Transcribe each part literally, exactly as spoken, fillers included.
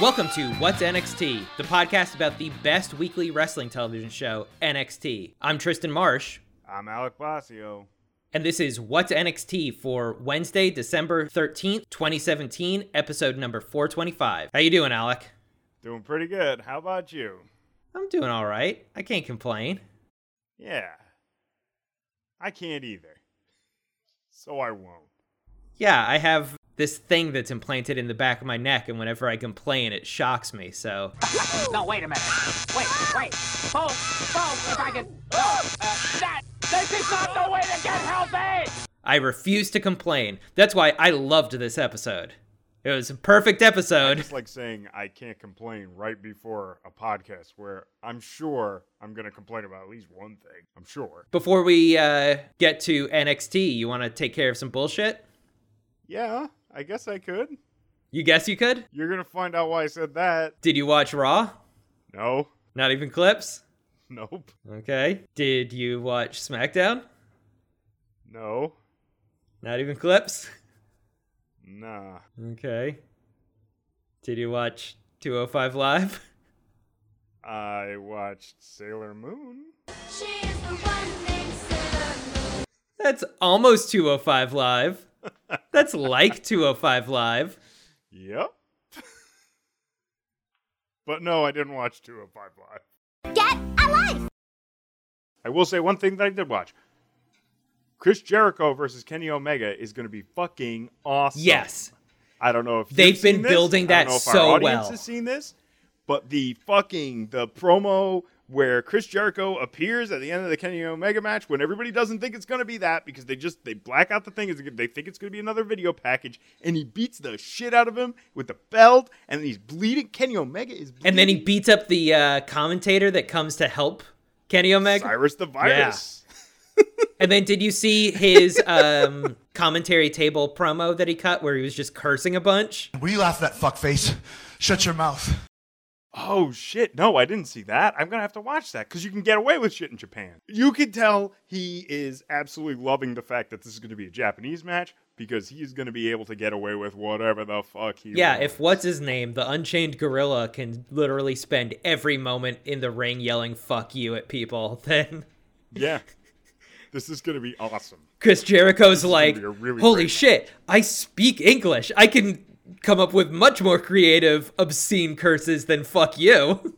Welcome to What's N X T, the podcast about the best weekly wrestling television show, N X T. I'm Tristan Marsh. I'm Alec Blasio. And this is What's N X T for Wednesday, December thirteenth, twenty seventeen, episode number four twenty-five. How you doing, Alec? Doing pretty good. How about you? I'm doing all right. I can't complain. Yeah. I can't either. So I won't. Yeah, I have this thing that's implanted in the back of my neck, and whenever I complain, it shocks me, so... No, wait a minute. Wait, wait. Hold, hold, if I can... No, uh, that, this is not the way to get healthy! I refuse to complain. That's why I loved this episode. It was a perfect episode. It's like saying I can't complain right before a podcast where I'm sure I'm going to complain about at least one thing. I'm sure. Before we uh, get to N X T, you want to take care of some bullshit? Yeah. I guess I could. You guess you could? You're going to find out why I said that. Did you watch Raw? No. Not even clips? Nope. Okay. Did you watch SmackDown? No. Not even clips? Nah. Okay. Did you watch two oh five Live? I watched Sailor Moon. She is the one named Sailor Moon. That's almost two oh five Live. That's like two oh five Live. Yep. But no, I didn't watch two oh five Live. Get a life! I will say one thing that I did watch. Chris Jericho versus Kenny Omega is going to be fucking awesome. Yes. I don't know if They've you've been building that so well. I don't know if our audience well. has seen this, but the fucking, the promo where Chris Jericho appears at the end of the Kenny Omega match when everybody doesn't think it's going to be that because they just, they black out the thing. They think it's going to be another video package, and he beats the shit out of him with the belt, and he's bleeding. Kenny Omega is bleeding. And then he beats up the uh, commentator that comes to help Kenny Omega. Cyrus the Virus. Yeah. And then did you see his um, commentary table promo that he cut where he was just cursing a bunch? Will you laugh at that fuckface? Shut your mouth. Oh, shit. No, I didn't see that. I'm going to have to watch that because you can get away with shit in Japan. You can tell he is absolutely loving the fact that this is going to be a Japanese match because he's going to be able to get away with whatever the fuck he Yeah, wants. If what's his name, the Unchained Gorilla, can literally spend every moment in the ring yelling fuck you at people, then... Yeah. This is going to be awesome. Chris Jericho's like, really holy shit, match. I speak English. I can... come up with much more creative, obscene curses than fuck you.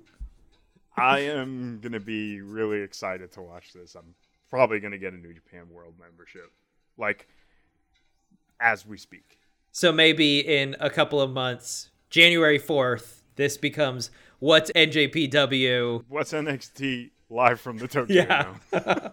I am going to be really excited to watch this. I'm probably going to get a New Japan World membership, like, as we speak. So maybe in a couple of months, January fourth, this becomes What's N J P W? What's N X T live from the Tokyo Dome? Yeah.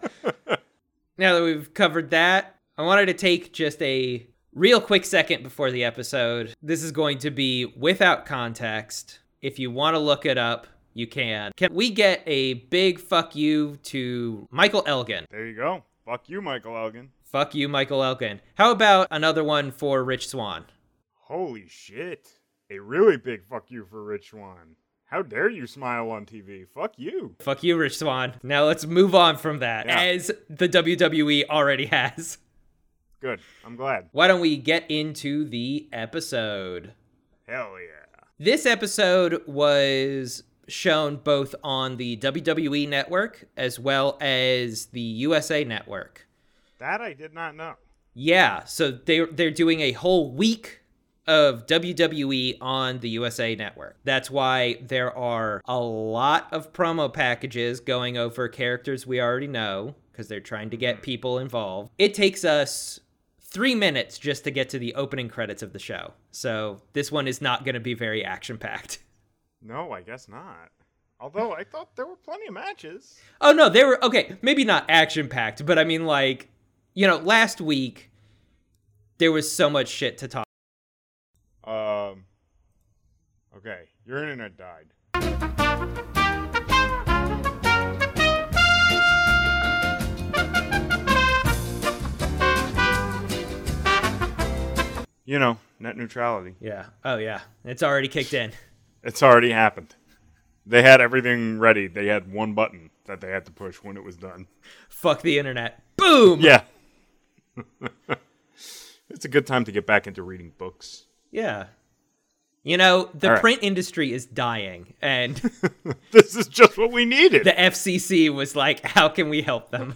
Now that we've covered that, I wanted to take just a... real quick second before the episode. This is going to be without context. If you want to look it up, you can. Can we get a big fuck you to Michael Elgin? There you go. Fuck you, Michael Elgin. Fuck you, Michael Elgin. How about another one for Rich Swann? Holy shit. A really big fuck you for Rich Swann. How dare you smile on T V? Fuck you. Fuck you, Rich Swann. Now let's move on from that, yeah. As the W W E already has. Good. I'm glad. Why don't we get into the episode? Hell yeah. This episode was shown both on the W W E Network as well as the U S A Network. That I did not know. Yeah. So they're, they're doing a whole week of W W E on the U S A Network. That's why there are a lot of promo packages going over characters we already know because they're trying to get people involved. It takes us... three minutes just to get to the opening credits of the show. So this one is not going to be very action-packed. No, I guess not. Although I thought there were plenty of matches. Oh, no, they were, okay, maybe not action-packed, but I mean, like, you know, last week, there was so much shit to talk about. Um, okay, your internet died. You know, net neutrality. Yeah. Oh, yeah. It's already kicked in. It's already happened. They had everything ready. They had one button that they had to push when it was done. Fuck the internet. Boom! Yeah. It's a good time to get back into reading books. Yeah. You know, the right. print industry is dying, and this is just what we needed. The F C C was like, how can we help them?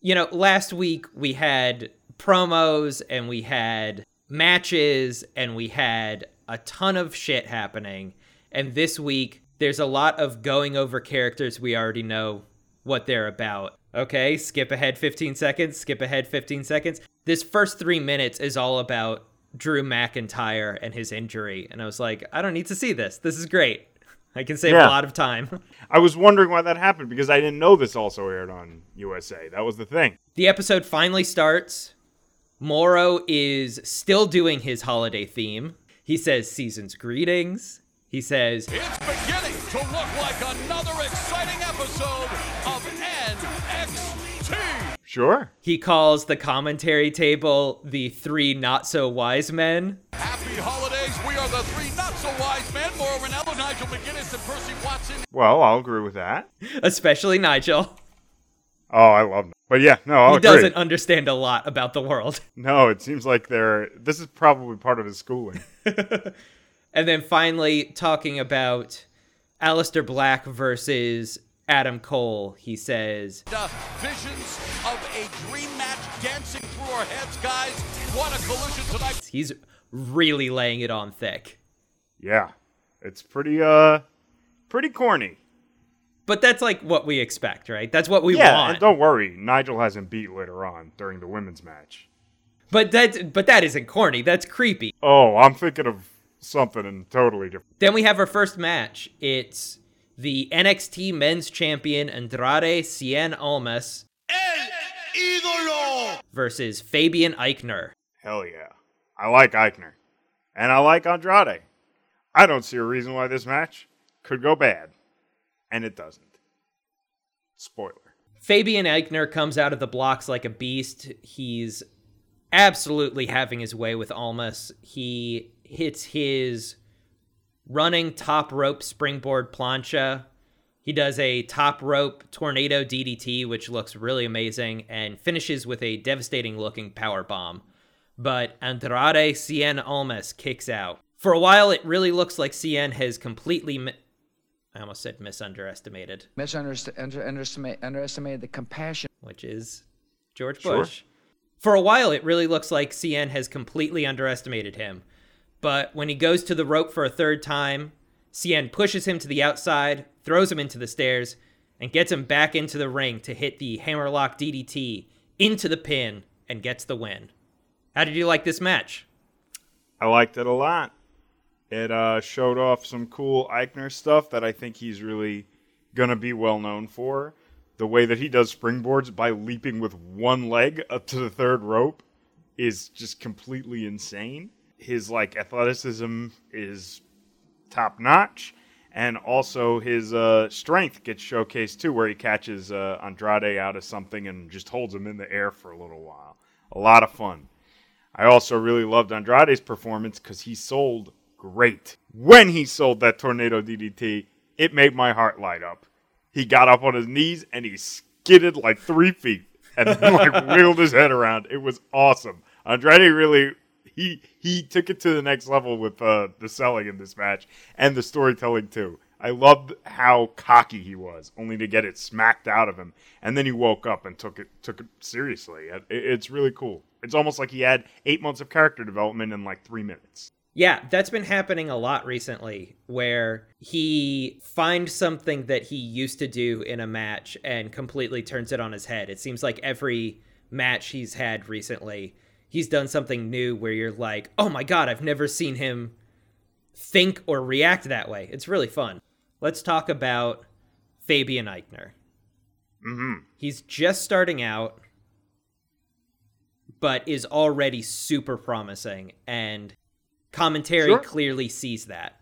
You know, last week we had promos and we had matches and we had a ton of shit happening. And this week there's a lot of going over characters we already know what they're about. Okay, skip ahead fifteen seconds, skip ahead fifteen seconds. This first three minutes is all about Drew McIntyre and his injury, and I was like, I don't need to see this. This is great. I can save yeah. a lot of time. I was wondering why that happened, because I didn't know this also aired on U S A. That was the thing. The episode finally starts. Mauro is still doing his holiday theme. He says season's greetings. He says, it's beginning to look like another exciting episode of N X T. Sure. He calls the commentary table the three not-so-wise men. Happy holidays. We are the three not-so-wise men. Mauro Ranallo, Nigel McGuinness, and Percy Watson. Well, I'll agree with that. Especially Nigel. Oh, I love him. But yeah, no, I'll he agree. He doesn't understand a lot about the world. No, it seems like they're... This is probably part of his schooling. And then finally, talking about Aleister Black versus Adam Cole, he says, the visions of a dream match dancing through our heads, guys. What a collision tonight. He's really laying it on thick. Yeah, it's pretty, uh, pretty corny. But that's like what we expect, right? That's what we yeah, want. Yeah, and don't worry. Nigel has him beat later on during the women's match. But that, but that isn't corny. That's creepy. Oh, I'm thinking of something and totally different. Then we have our first match. It's the N X T Men's Champion Andrade Cien Almas El Idolo versus Fabian Aichner. Hell yeah. I like Aichner. And I like Andrade. I don't see a reason why this match could go bad. And it doesn't. Spoiler. Fabian Aichner comes out of the blocks like a beast. He's absolutely having his way with Almas. He hits his running top rope springboard plancha. He does a top rope tornado D D T, which looks really amazing, and finishes with a devastating looking power bomb. But Andrade Cien Almas kicks out. For a while, it really looks like Cien has completely... Mi- I almost said misunderestimated. Misunderestimated underestimated the compassion. Which is George Bush. Sure. For a while, it really looks like Cien has completely underestimated him. But when he goes to the rope for a third time, Cien pushes him to the outside, throws him into the stairs, and gets him back into the ring to hit the hammerlock D D T into the pin and gets the win. How did you like this match? I liked it a lot. It uh, showed off some cool Aichner stuff that I think he's really going to be well known for. The way that he does springboards by leaping with one leg up to the third rope is just completely insane. His, like, athleticism is top-notch, and also his uh, strength gets showcased, too, where he catches uh, Andrade out of something and just holds him in the air for a little while. A lot of fun. I also really loved Andrade's performance because he sold great. When he sold that tornado D D T, it made my heart light up. He got up on his knees, and he skidded, like, three feet and then, like, wiggled his head around. It was awesome. Andrade really... He he took it to the next level with uh, the selling in this match and the storytelling, too. I loved how cocky he was, only to get it smacked out of him. And then he woke up and took it took it seriously. It, it's really cool. It's almost like he had eight months of character development in like three minutes. Yeah, that's been happening a lot recently, where he finds something that he used to do in a match and completely turns it on his head. It seems like every match he's had recently, he's done something new where you're like, oh my god, I've never seen him think or react that way. It's really fun. Let's talk about Fabian Aichner. Mm-hmm. He's just starting out, but is already super promising, and commentary sure. clearly sees that.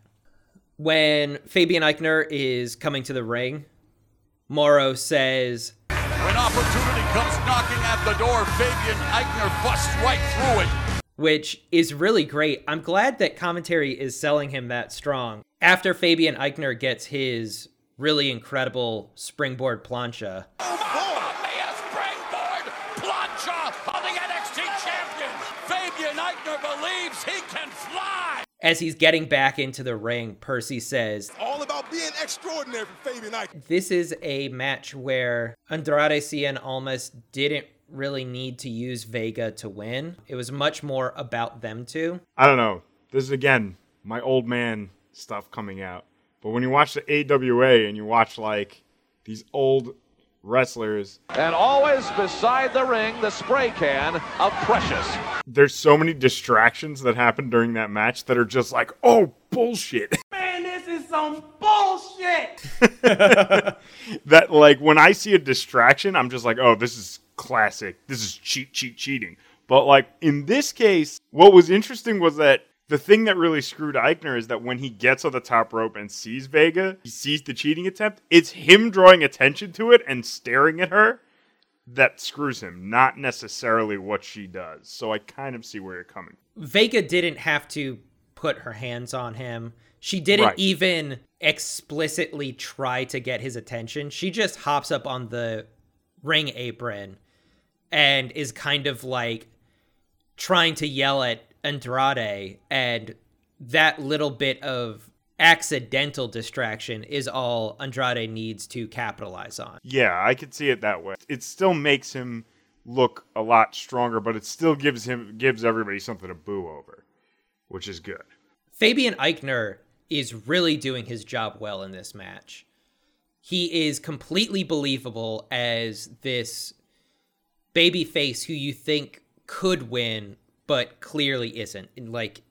When Fabian Aichner is coming to the ring, Mauro says... When opportunity comes knocking at the door, Fabian Aichner busts right through it. Which is really great. I'm glad that commentary is selling him that strong. After Fabian Aichner gets his really incredible springboard plancha. Oh, a springboard plancha of the N X T champion. Fabian Aichner believes he can fly. As he's getting back into the ring, Percy says, "All about being extraordinary for Fabian Aichner." This is a match where Andrade Cien Almas didn't really need to use Vega to win. It was much more about them two. I don't know. This is, again, my old man stuff coming out. But when you watch the A W A and you watch, like, these old wrestlers. And always beside the ring, the spray can of Precious. There's so many distractions that happen during that match that are just like, oh, bullshit. Man, this is some bullshit. That, like, when I see a distraction, I'm just like, oh, this is classic. This is cheat, cheat, cheating. But, like, in this case, what was interesting was that the thing that really screwed Aichner is that when he gets on the top rope and sees Vega, he sees the cheating attempt. It's him drawing attention to it and staring at her that screws him, not necessarily what she does. So I kind of see where you're coming from. Vega didn't have to put her hands on him. She didn't right. even explicitly try to get his attention. She just hops up on the ring apron and is kind of like trying to yell at Andrade, and that little bit of accidental distraction is all Andrade needs to capitalize on. Yeah, I could see it that way. It still makes him look a lot stronger, but it still gives him gives everybody something to boo over, which is good. Fabian Aichner is really doing his job well in this match. He is completely believable as this babyface who you think could win but clearly isn't. And like,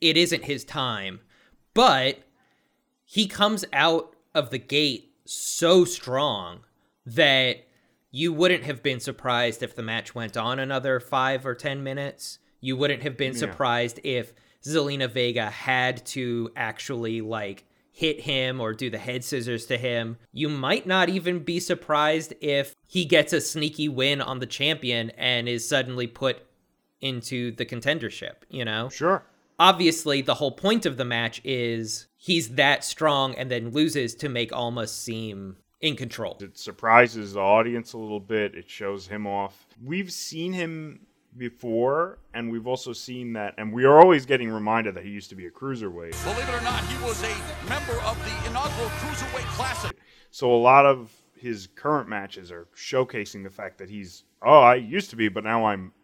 it isn't his time. But he comes out of the gate so strong that you wouldn't have been surprised if the match went on another five or ten minutes. You wouldn't have been yeah. surprised if Zelina Vega had to actually, like, hit him or do the head scissors to him. You might not even be surprised if he gets a sneaky win on the champion and is suddenly put into the contendership, you know? Sure. Obviously, the whole point of the match is he's that strong and then loses to make Almas seem in control. It surprises the audience a little bit. It shows him off. We've seen him before, and we've also seen that, and we are always getting reminded that he used to be a cruiserweight. Believe it or not, he was a member of the inaugural Cruiserweight Classic. So a lot of his current matches are showcasing the fact that he's, oh, I used to be, but now I'm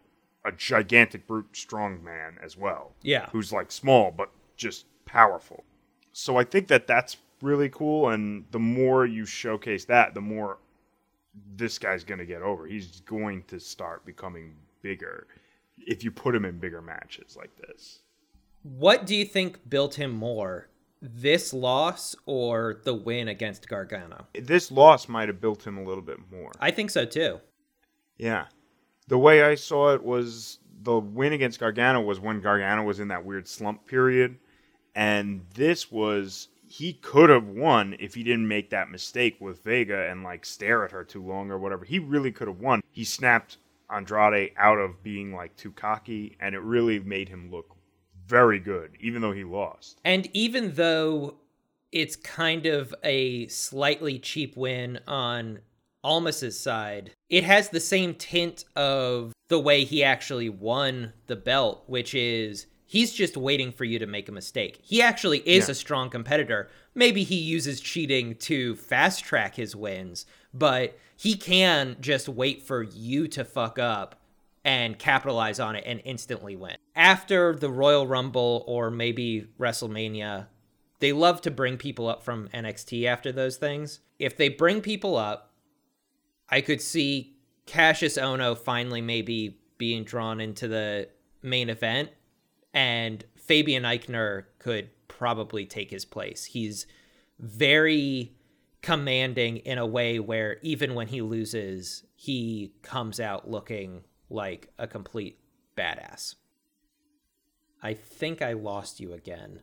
a gigantic brute strong man as well. Yeah. Who's like small, but just powerful. So I think that that's really cool. And the more you showcase that, the more this guy's going to get over. He's going to start becoming bigger if you put him in bigger matches like this. What do you think built him more? This loss or the win against Gargano? This loss might have built him a little bit more. I think so too. Yeah. The way I saw it was the win against Gargano was when Gargano was in that weird slump period. And this was, he could have won if he didn't make that mistake with Vega and like stare at her too long or whatever. He really could have won. He snapped Andrade out of being like too cocky, and it really made him look very good, even though he lost. And even though it's kind of a slightly cheap win on Almas's side, it has the same tint of the way he actually won the belt, which is he's just waiting for you to make a mistake. He actually is yeah. a strong competitor. Maybe he uses cheating to fast track his wins, but he can just wait for you to fuck up and capitalize on it and instantly win. After the Royal Rumble or maybe WrestleMania, they love to bring people up from N X T after those things. If they bring people up, I could see Cassius Ohno finally maybe being drawn into the main event, and Fabian Aichner could probably take his place. He's very commanding in a way where even when he loses, he comes out looking like a complete badass. I think I lost you again.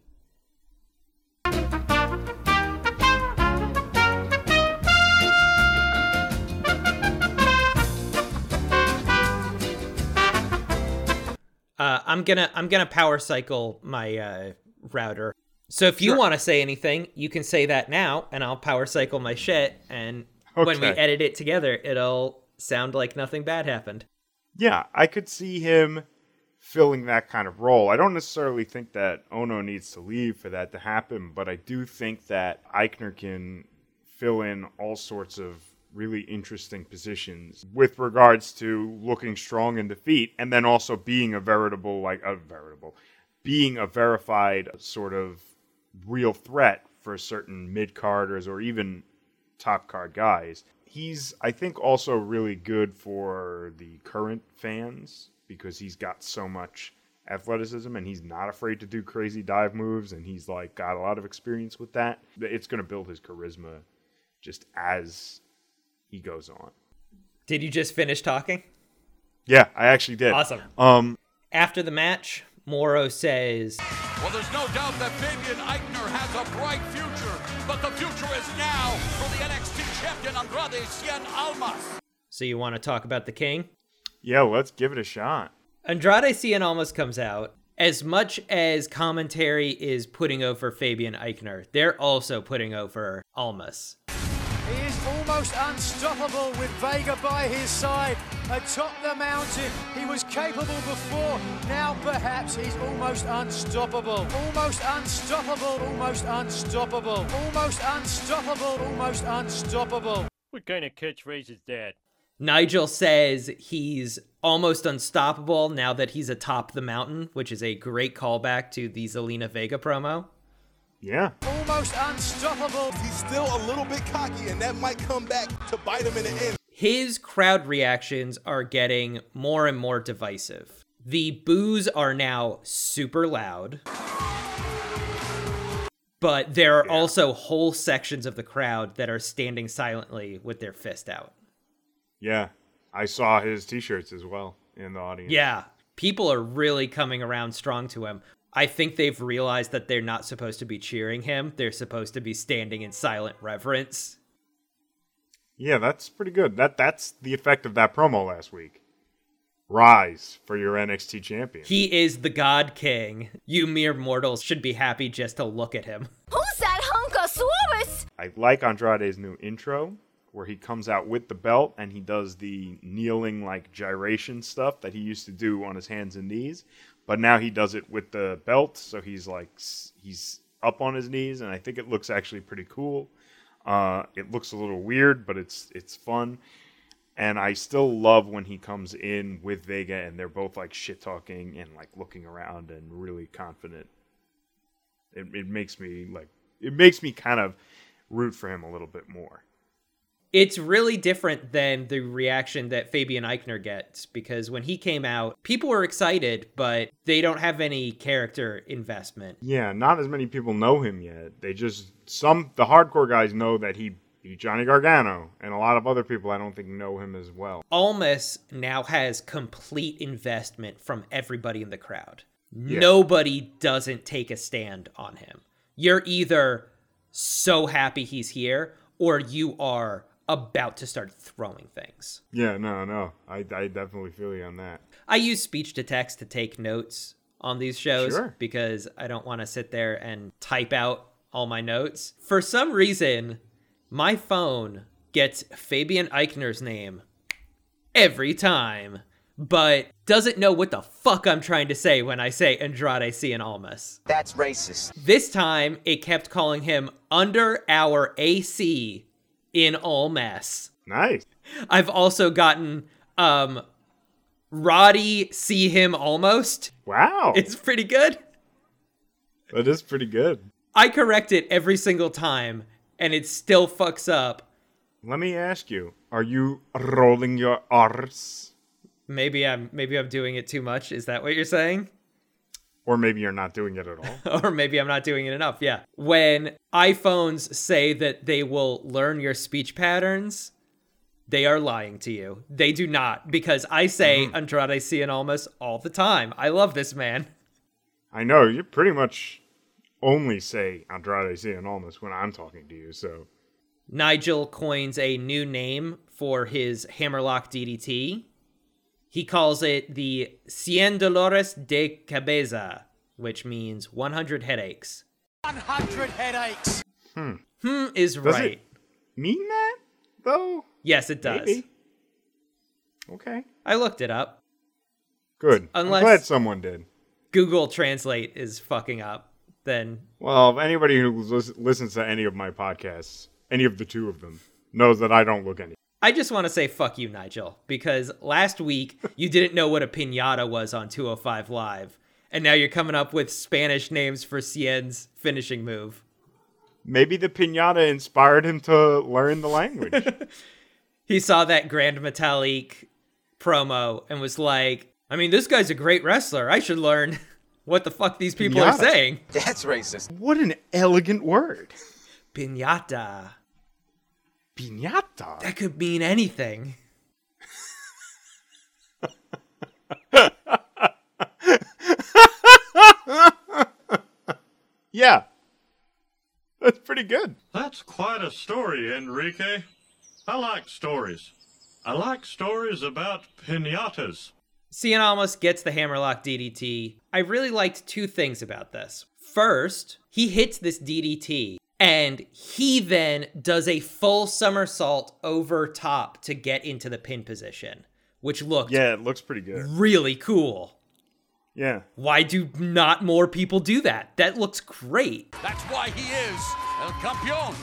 Uh, I'm gonna I'm gonna power cycle my uh, router. So if you sure. want to say anything, you can say that now, and I'll power cycle my shit. And okay. when we edit it together, it'll sound like nothing bad happened. Yeah, I could see him filling that kind of role. I don't necessarily think that Ono needs to leave for that to happen, but I do think that Aichner can fill in all sorts of really interesting positions with regards to looking strong in defeat, and then also being a veritable, like a veritable, being a verified sort of real threat for certain mid-carders or even top card guys. He's, I think, also really good for the current fans because he's got so much athleticism and he's not afraid to do crazy dive moves, and he's like got a lot of experience with that. It's going to build his charisma just as he goes on. Did you just finish talking? Yeah, I actually did. Awesome. Um, After the match, Mauro says, "Well, there's no doubt that Fabian Aichner has a bright future, but the future is now for the N X T champion Andrade Cien Almas." So you want to talk about the king? Yeah, let's give it a shot. Andrade Cien Almas comes out. As much as commentary is putting over Fabian Aichner, they're also putting over Almas. He is almost unstoppable with Vega by his side. Atop the mountain, he was capable before. Now perhaps he's almost unstoppable. Almost unstoppable. Almost unstoppable. Almost unstoppable. Almost unstoppable. What kind of catchphrase is that? Nigel says he's almost unstoppable now that he's atop the mountain, which is a great callback to the Zelina Vega promo. Yeah. Almost unstoppable. He's still a little bit cocky, and that might come back to bite him in the end. His crowd reactions are getting more and more divisive. The boos are now super loud. But there are yeah. also whole sections of the crowd that are standing silently with their fist out. Yeah. I saw his t-shirts as well in the audience. Yeah. People are really coming around strong to him. I think they've realized that they're not supposed to be cheering him. They're supposed to be standing in silent reverence. Yeah, that's pretty good. That That's the effect of that promo last week. Rise for your N X T champion. He is the God King. You mere mortals should be happy just to look at him. Who's that hunk of swervers? I like Andrade's new intro, where he comes out with the belt and he does the kneeling, like, gyration stuff that he used to do on his hands and knees. But now he does it with the belt, so he's like he's up on his knees, and I think it looks actually pretty cool. Uh, it looks a little weird, but it's it's fun. And I still love when he comes in with Vega, and they're both like shit talking and like looking around and really confident. It it makes me like it makes me kind of root for him a little bit more. It's really different than the reaction that Fabian Aichner gets, because when he came out, people were excited, but they don't have any character investment. Yeah, not as many people know him yet. They just, some, the hardcore guys know that he beat Johnny Gargano, and a lot of other people I don't think know him as well. Almas now has complete investment from everybody in the crowd. Yeah. Nobody doesn't take a stand on him. You're either so happy he's here, or you are about to start throwing things. Yeah, no, no. I, I definitely feel you on that. I use speech to text to take notes on these shows sure. because I don't want to sit there and type out all my notes. For some reason, my phone gets Fabian Eichner's name every time, but doesn't know what the fuck I'm trying to say when I say Andrade Cien Almas. That's racist. This time, it kept calling him under our A C in Almas. Nice. I've also gotten um, Roddy see him almost. Wow. It's pretty good. That is pretty good. I correct it every single time, and it still fucks up. Let me ask you, are you rolling your R's? Maybe I'm maybe I'm doing it too much. Is that what you're saying? Or maybe you're not doing it at all. Or maybe I'm not doing it enough, yeah. When iPhones say that they will learn your speech patterns, they are lying to you. They do not, because I say mm-hmm. Andrade Cien Almas all the time. I love this man. I know, you pretty much only say Andrade Cien Almas when I'm talking to you, so. Nigel coins a new name for his Hammerlock D D T. He calls it the Cien Dolores de Cabeza, which means one hundred headaches. one hundred headaches! Hmm. Hmm is does right. Does it mean that, though? Yes, it does. Maybe. Okay. I looked it up. Good. Unless I'm glad someone did. Google Translate is fucking up. Then. Well, if anybody who lis- listens to any of my podcasts, any of the two of them, knows that I don't look any. I just want to say fuck you, Nigel, because last week you didn't know what a piñata was on two oh five Live, and now you're coming up with Spanish names for Cien's finishing move. Maybe the piñata inspired him to learn the language. He saw that Grand Metalik promo and was like, I mean, this guy's a great wrestler. I should learn what the fuck these people piñata. Are saying. That's racist. What an elegant word. Piñata. Piñata? That could mean anything. Yeah. That's pretty good. That's quite a story, Enrique. I like stories. I like stories about piñatas. Cien Almas gets the hammerlock D D T. I really liked two things about this. First, he hits this D D T, and he then does a full somersault over top to get into the pin position, which looked... Yeah, it looks pretty good. Really cool. Yeah. Why do not more people do that? That looks great. That's why he is El Campeón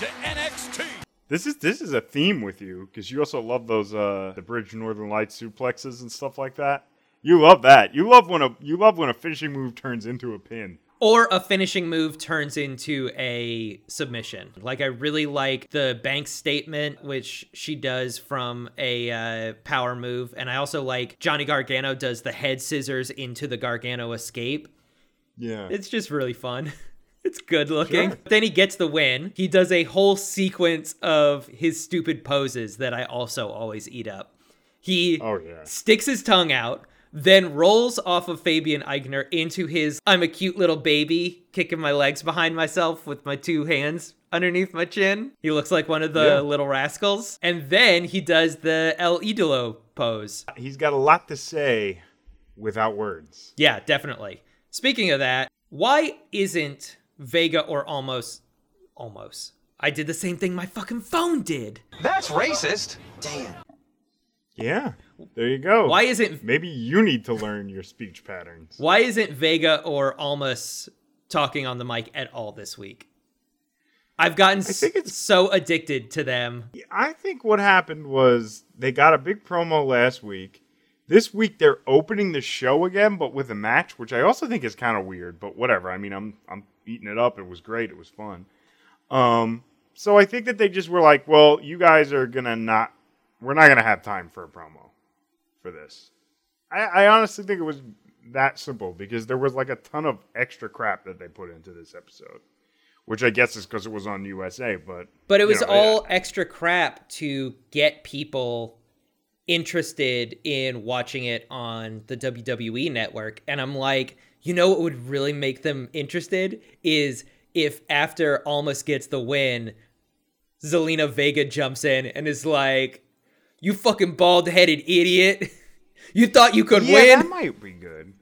to N X T. This is this is a theme with you, because you also love those uh, the Bridge Northern Lights suplexes and stuff like that. You love that. You love when a you love when a finishing move turns into a pin. Or a finishing move turns into a submission. Like, I really like the Banks statement, which she does from a uh, power move. And I also like Johnny Gargano does the head scissors into the Gargano escape. Yeah. It's just really fun. It's good looking. Sure. Then he gets the win. He does a whole sequence of his stupid poses that I also always eat up. He oh, yeah. sticks his tongue out, then rolls off of Fabian Aichner into his, I'm a cute little baby, kicking my legs behind myself with my two hands underneath my chin. He looks like one of the yeah. little rascals. And then he does the El Idolo pose. He's got a lot to say without words. Yeah, definitely. Speaking of that, why isn't Vega or almost, almost, I did the same thing my fucking phone did. That's racist. Damn. Yeah, there you go. Why isn't... Maybe you need to learn your speech patterns. Why isn't Vega or Almas talking on the mic at all this week? I've gotten I think it's, so addicted to them. I think what happened was they got a big promo last week. This week they're opening the show again, but with a match, which I also think is kind of weird, but whatever. I mean, I'm I'm eating it up. It was great. It was fun. Um, so I think that they just were like, well, you guys are going to not... We're not going to have time for a promo for this. I, I honestly think it was that simple because there was like a ton of extra crap that they put into this episode, which I guess is because it was on U S A. But but it was you know, all yeah. extra crap to get people interested in watching it on the W W E Network. And I'm like, you know what would really make them interested is if after Almas gets the win, Zelina Vega jumps in and is like, you fucking bald-headed idiot. You thought you could yeah, win? Yeah, that might be good.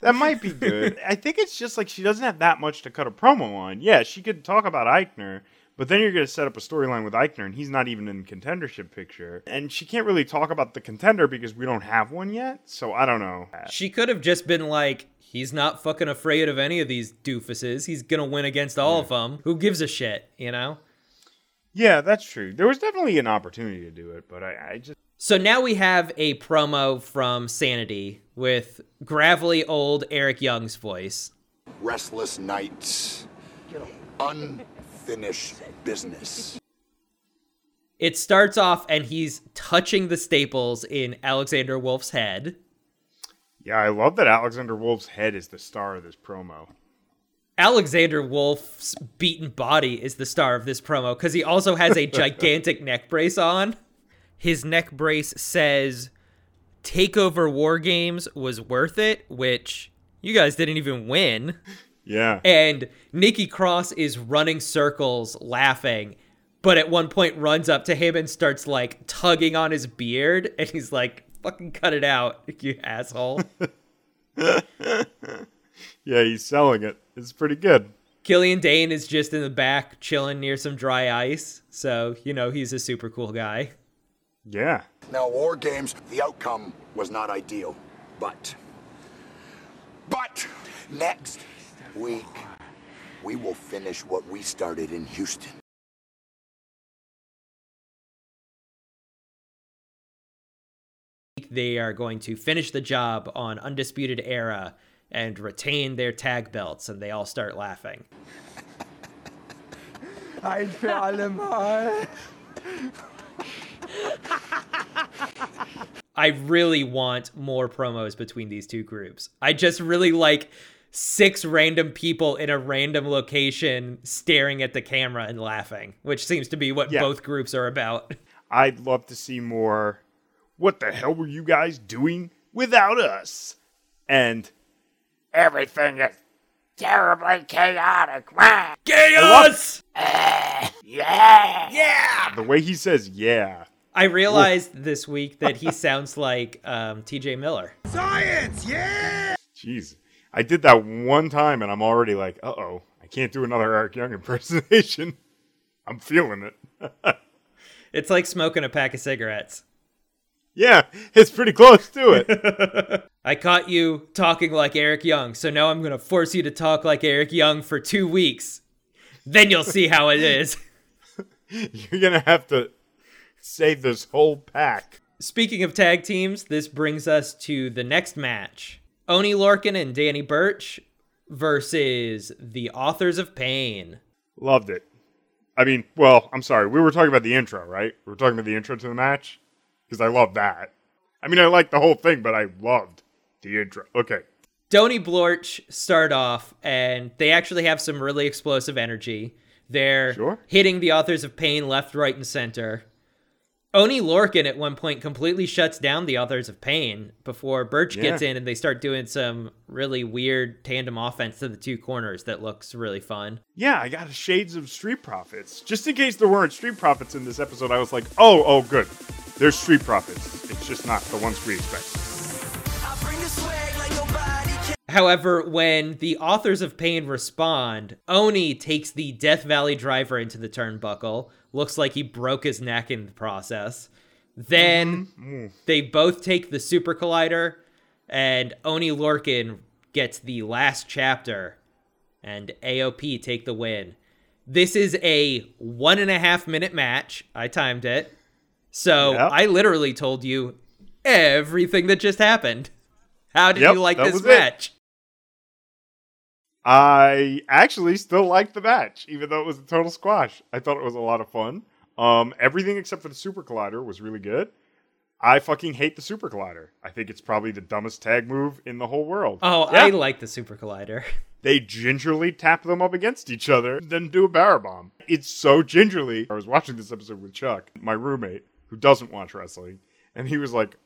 That might be good. I think it's just like she doesn't have that much to cut a promo on. Yeah, she could talk about Aichner, but then you're going to set up a storyline with Aichner, and he's not even in the contendership picture. And she can't really talk about the contender because we don't have one yet, so I don't know. She could have just been like, he's not fucking afraid of any of these doofuses. He's going to win against all yeah. of them. Who gives a shit, you know? Yeah, that's true. There was definitely an opportunity to do it, but I, I just... So now we have a promo from Sanity with gravelly old Eric Young's voice. Restless nights. Unfinished business. It starts off and he's touching the staples in Alexander Wolf's head. Yeah, I love that Alexander Wolf's head is the star of this promo. Alexander Wolf's beaten body is the star of this promo because he also has a gigantic neck brace on. His neck brace says, Takeover War Games was worth it, which you guys didn't even win. Yeah. And Nikki Cross is running circles laughing, but at one point runs up to him and starts like tugging on his beard. And he's like, fucking cut it out, you asshole. Yeah, he's selling it. It's pretty good. Killian Dane is just in the back chilling near some dry ice. So, you know, he's a super cool guy. Yeah. Now, War Games, the outcome was not ideal, but, but next week, we will finish what we started in Houston. They are going to finish the job on Undisputed Era and retain their tag belts, and they all start laughing. Ein für alle Mal. I really want more promos between these two groups. I just really like six random people in a random location staring at the camera and laughing, which seems to be what yeah. both groups are about. I'd love to see more. What the hell were you guys doing without us? And everything is terribly chaotic. Chaos! Uh, yeah! Yeah! The way he says yeah. I realized Oof. this week that he sounds like um, T J Miller. Science! Yeah! Jeez. I did that one time and I'm already like, uh-oh. I can't do another Eric Young impersonation. I'm feeling it. It's like smoking a pack of cigarettes. Yeah, it's pretty close to it. I caught you talking like Eric Young, so now I'm going to force you to talk like Eric Young for two weeks. Then you'll see how it is. You're going to have to save this whole pack. Speaking of tag teams, this brings us to the next match. Oney Lorcan and Danny Burch versus the Authors of Pain. Loved it. I mean, well, I'm sorry. We were talking about the intro, right? We were talking about the intro to the match. Because I love that. I mean, I liked the whole thing, but I loved the intro. Okay. Donnie Blorch start off, and they actually have some really explosive energy. They're sure. hitting the Authors of Pain left, right, and center. Oney Lorcan at one point completely shuts down the Authors of Pain before Burch yeah. gets in, and they start doing some really weird tandem offense to the two corners that looks really fun. Yeah, I got shades of Street Profits. Just in case there weren't Street Profits in this episode, I was like, oh, oh, good. There's Street Profits. It's just not the ones we expect. However, when the Authors of Pain respond, Oney takes the Death Valley Driver into the turnbuckle. Looks like he broke his neck in the process. Then mm-hmm. they both take the Super Collider, and Oney Lorcan gets the Last Chapter, and A O P take the win. This is a one and a half minute match. I timed it. So yep. I literally told you everything that just happened. How did yep, you like this match? It. I actually still liked the match, even though it was a total squash. I thought it was a lot of fun. Um, everything except for the Super Collider was really good. I fucking hate the Super Collider. I think it's probably the dumbest tag move in the whole world. Oh, yeah. I like the Super Collider. They gingerly tap them up against each other, then do a power bomb. It's so gingerly. I was watching this episode with Chuck, my roommate, who doesn't watch wrestling, and he was like,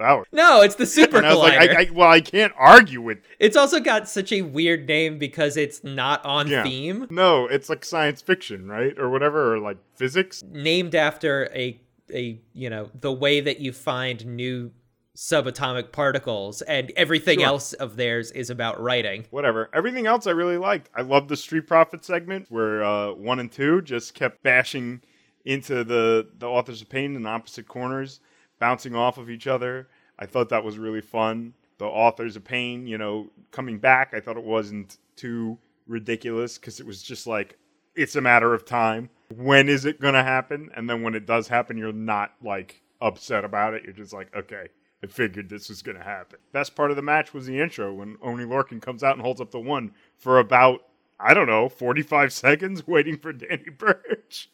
wow. No, it's the Super and I was Collider. Like, I, I, well, I can't argue with it. It's also got such a weird name because it's not on yeah. theme. No, it's like science fiction, right? Or whatever, or like physics. Named after a, a you know, the way that you find new subatomic particles, and everything sure. else of theirs is about writing. Whatever. Everything else I really liked. I loved the Street Profit segment where uh, one and two just kept bashing into the, the Authors of Pain in opposite corners, bouncing off of each other. I thought that was really fun. The Authors of Pain, you know, coming back, I thought it wasn't too ridiculous because it was just like, it's a matter of time. When is it going to happen? And then when it does happen, you're not like upset about it. You're just like, okay, I figured this was going to happen. Best part of the match was the intro when Oney Lorcan comes out and holds up the one for about, I don't know, forty-five seconds waiting for Danny Burch.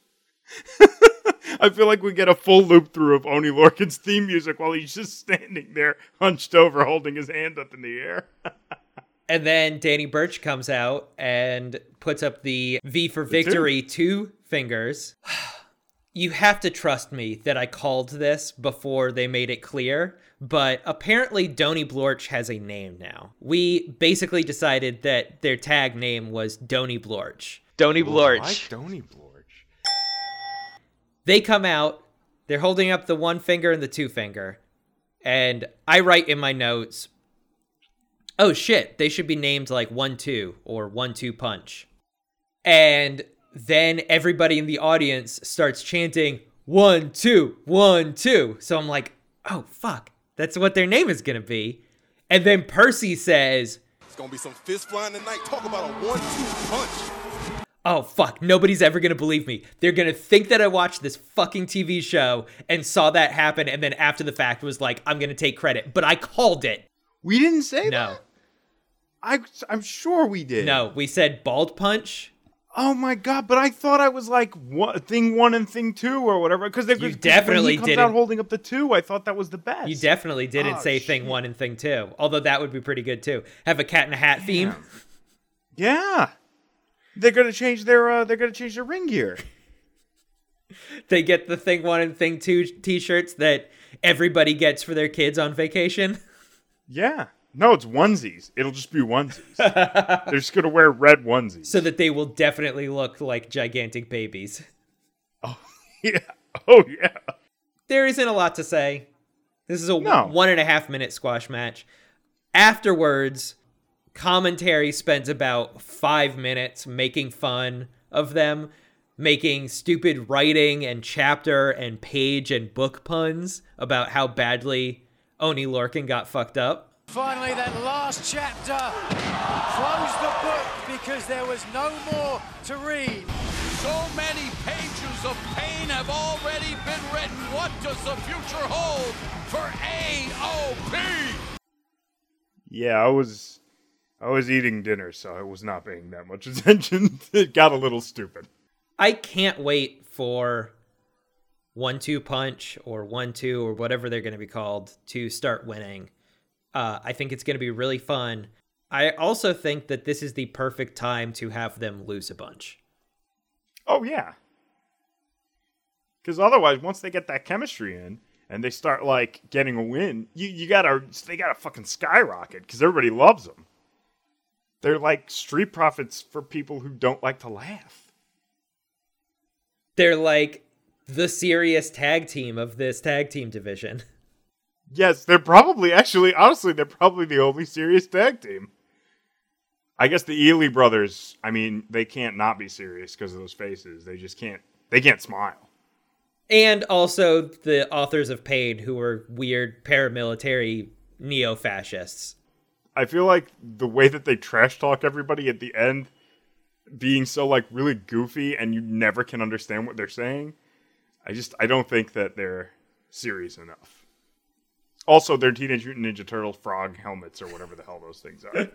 I feel like we get a full loop through of Oney Lorcan's theme music while he's just standing there hunched over holding his hand up in the air. And then Danny Burch comes out and puts up the V for the Victory two, two fingers. You have to trust me that I called this before they made it clear, but apparently Donnie Blorch has a name now. We basically decided that their tag name was Donnie Blorch. Donnie Blorch. Ooh, I like Donnie Blorch. They come out, they're holding up the one finger and the two finger, and I write in my notes, oh shit, they should be named like one two or one two punch. And then everybody in the audience starts chanting, one, two, one, two. So I'm like, oh, fuck. That's what their name is going to be. And then Percy says, it's going to be some fist flying tonight. Talk about a one two punch. Oh, fuck. Nobody's ever going to believe me. They're going to think that I watched this fucking T V show and saw that happen. And then after the fact was like, I'm going to take credit. But I called it. We didn't say no. that. I, I'm sure we did. No, we said bald punch. Oh my God, but I thought I was like one, thing one and thing two or whatever. Because they you definitely didn't. When he comes out holding up the two, I thought that was the best. You definitely didn't oh, say shit. thing one and thing two. Although that would be pretty good too. Have a cat in a hat yeah. theme. Yeah. They're going to change their uh, they're going to change their ring gear. They get the thing one and thing two t-shirts that everybody gets for their kids on vacation. Yeah. No, it's onesies. It'll just be onesies. They're just going to wear red onesies. So that they will definitely look like gigantic babies. Oh, yeah. Oh, yeah. There isn't a lot to say. This is a no. one and a half minute squash match. Afterwards, commentary spends about five minutes making fun of them, making stupid writing and chapter and page and book puns about how badly Oney Lorcan got fucked up. Finally, that last chapter closed the book because there was no more to read. So many pages of pain have already been written. What does the future hold for A O P? Yeah, I was, I was eating dinner, so I was not paying that much attention. It got a little stupid. I can't wait for one two Punch or one two or whatever they're going to be called to start winning. Uh, I think it's going to be really fun. I also think that this is the perfect time to have them lose a bunch. Oh, yeah. Because otherwise, once they get that chemistry in and they start, like, getting a win, you, you gotta, they got to fucking skyrocket because everybody loves them. They're like Street Profits for people who don't like to laugh. They're like the serious tag team of this tag team division. Yes, they're probably, actually, honestly, they're probably the only serious tag team. I guess the Ely brothers, I mean, they can't not be serious because of those faces. They just can't, they can't smile. And also the Authors of Pain, who were weird paramilitary neo-fascists. I feel like the way that they trash talk everybody at the end, being so, like, really goofy and you never can understand what they're saying, I just, I don't think that they're serious enough. Also, they're Teenage Mutant Ninja Turtle frog helmets or whatever the hell those things are.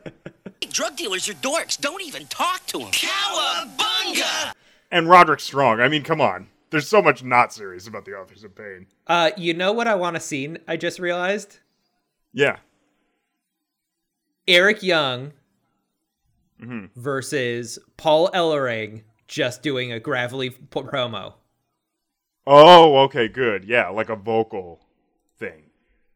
Drug dealers are dorks. Don't even talk to them. Cowabunga! And Roderick Strong. I mean, come on. There's so much not serious about the Authors of Pain. Uh, you know what I want to see, I just realized? Yeah. Eric Young mm-hmm. versus Paul Ellering just doing a gravelly promo. Oh, okay, good. Yeah, like a vocal thing.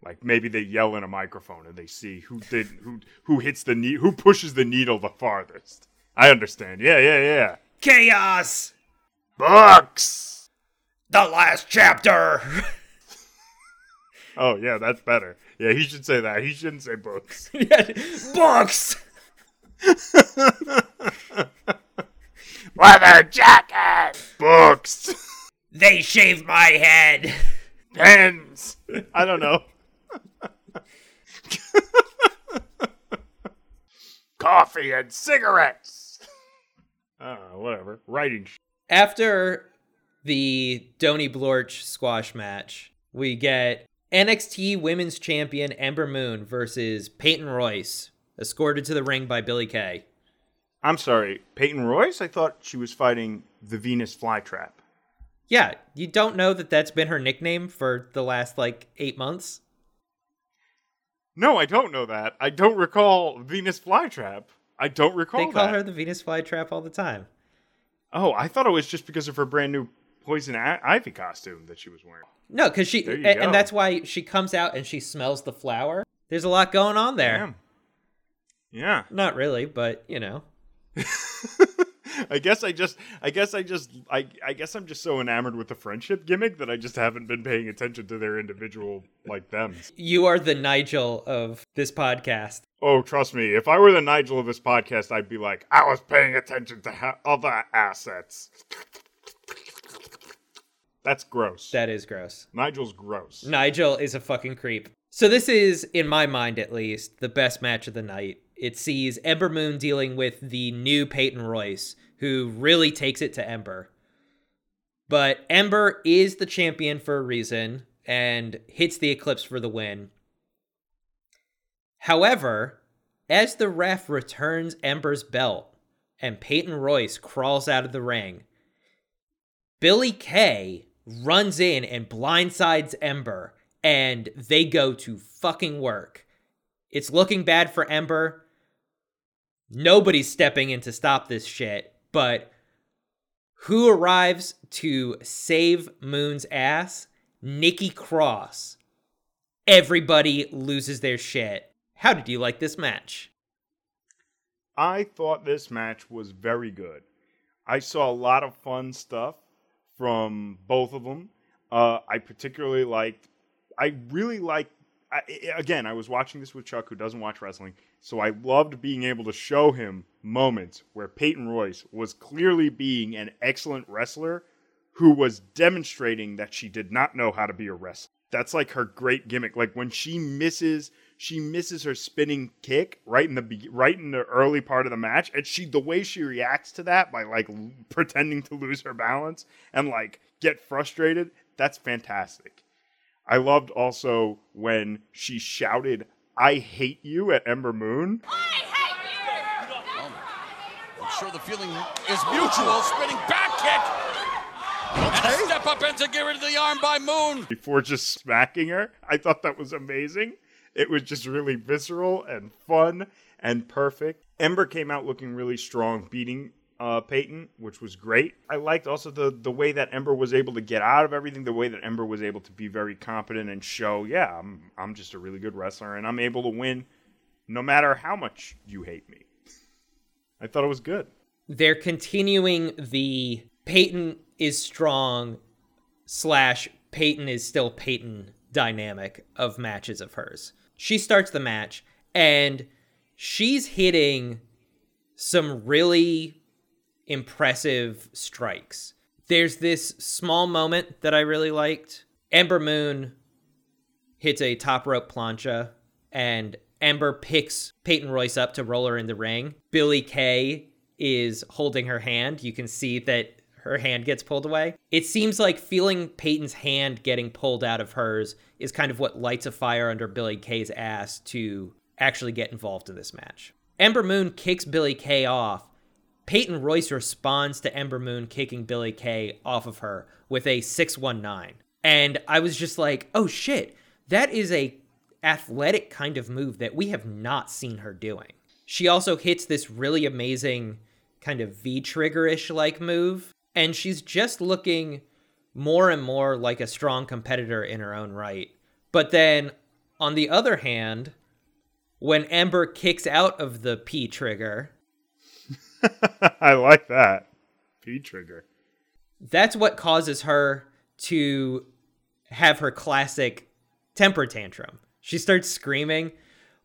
Like maybe they yell in a microphone and they see who did who who hits the ne- who pushes the needle the farthest. I understand. Yeah, yeah, yeah. Chaos. Books. The last chapter. Oh yeah, that's better. Yeah, he should say that. He shouldn't say books. Yeah, books. Leather jacket. Books. They shaved my head. Pens. I don't know. Coffee and cigarettes. I don't know, whatever. Writing. After the Doney Blorch squash match, we get N X T Women's Champion Ember Moon versus Peyton Royce, escorted to the ring by Billie Kay. I'm sorry, Peyton Royce? I thought she was fighting the Venus Flytrap. Yeah, you don't know that that's been her nickname for the last, like, eight months? No, I don't know that. I don't recall Venus Flytrap. I don't recall that. They call that. her the Venus Flytrap all the time. Oh, I thought it was just because of her brand new Poison Ivy costume that she was wearing. No, because she, and, and that's why she comes out and she smells the flower. There's a lot going on there. Yeah. yeah. Not really, but, you know. I guess I just, I guess I just, I, I guess I'm just so enamored with the friendship gimmick that I just haven't been paying attention to their individual, like, them. You are the Nigel of this podcast. Oh, trust me. If I were the Nigel of this podcast, I'd be like, I was paying attention to ha- other assets. That's gross. That is gross. Nigel's gross. Nigel is a fucking creep. So this is, in my mind at least, the best match of the night. It sees Ember Moon dealing with the new Peyton Royce, who really takes it to Ember. But Ember is the champion for a reason and hits the Eclipse for the win. However, as the ref returns Ember's belt and Peyton Royce crawls out of the ring, Billie Kay runs in and blindsides Ember, and they go to fucking work. It's looking bad for Ember. Nobody's stepping in to stop this shit, but who arrives to save Moon's ass? Nikki Cross. Everybody loses their shit. How did you like this match? I thought this match was very good. I saw a lot of fun stuff from both of them. Uh, I particularly liked... I really liked... I, again, I was watching this with Chuck, who doesn't watch wrestling, so I loved being able to show him moments where Peyton Royce was clearly being an excellent wrestler who was demonstrating that she did not know how to be a wrestler. That's like her great gimmick. Like when she misses, she misses her spinning kick right in the right in the early part of the match, and she the way she reacts to that by like l- pretending to lose her balance and like get frustrated. That's fantastic. I loved also when she shouted, "I hate you" at Ember Moon. I hate you! Um, I'm sure the feeling is mutual. Spinning back kick. Okay. And a step up into get rid of the arm by Moon. Before just smacking her. I thought that was amazing. It was just really visceral and fun and perfect. Ember came out looking really strong, beating Uh, Peyton, which was great. I liked also the the way that Ember was able to get out of everything, the way that Ember was able to be very competent and show, yeah, I'm I'm just a really good wrestler and I'm able to win no matter how much you hate me. I thought it was good. They're continuing the Peyton is strong slash Peyton is still Peyton dynamic of matches of hers. She starts the match and she's hitting some really impressive strikes. There's this small moment that I really liked. Ember Moon hits a top rope plancha and Ember picks Peyton Royce up to roll her in the ring. Billie Kay is holding her hand. You can see that her hand gets pulled away. It seems like feeling Peyton's hand getting pulled out of hers is kind of what lights a fire under Billie Kay's ass to actually get involved in this match. Ember Moon kicks Billie Kay off. Peyton Royce responds to Ember Moon kicking Billie Kay off of her with a six one nine. And I was just like, oh shit, that is a athletic kind of move that we have not seen her doing. She also hits this really amazing kind of V-trigger-ish like move. And she's just looking more and more like a strong competitor in her own right. But then on the other hand, when Ember kicks out of the P-trigger... I like that. P-trigger. That's what causes her to have her classic temper tantrum. She starts screaming.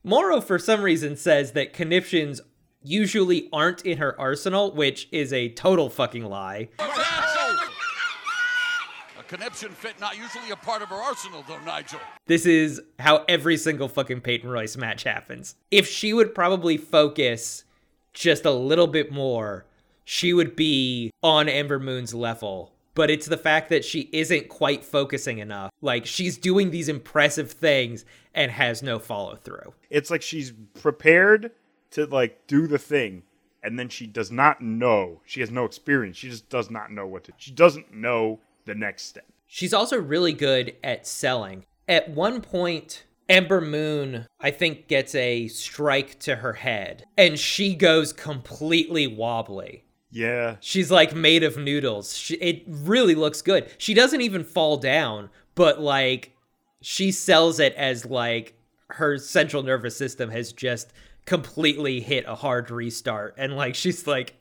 Mauro, for some reason, says that conniptions usually aren't in her arsenal, which is a total fucking lie. A conniption fit not usually a part of her arsenal, though, Nigel. This is how every single fucking Peyton Royce match happens. If she would probably focus... just a little bit more, she would be on Ember Moon's level. But it's the fact that she isn't quite focusing enough. Like, she's doing these impressive things and has no follow-through. It's like she's prepared to, like, do the thing, and then she does not know. She has no experience. She just does not know what to do. She doesn't know the next step. She's also really good at selling. At one point... Ember Moon, I think, gets a strike to her head, and she goes completely wobbly. Yeah. She's like made of noodles. She, it really looks good. She doesn't even fall down, but like she sells it as like her central nervous system has just completely hit a hard restart, and like she's like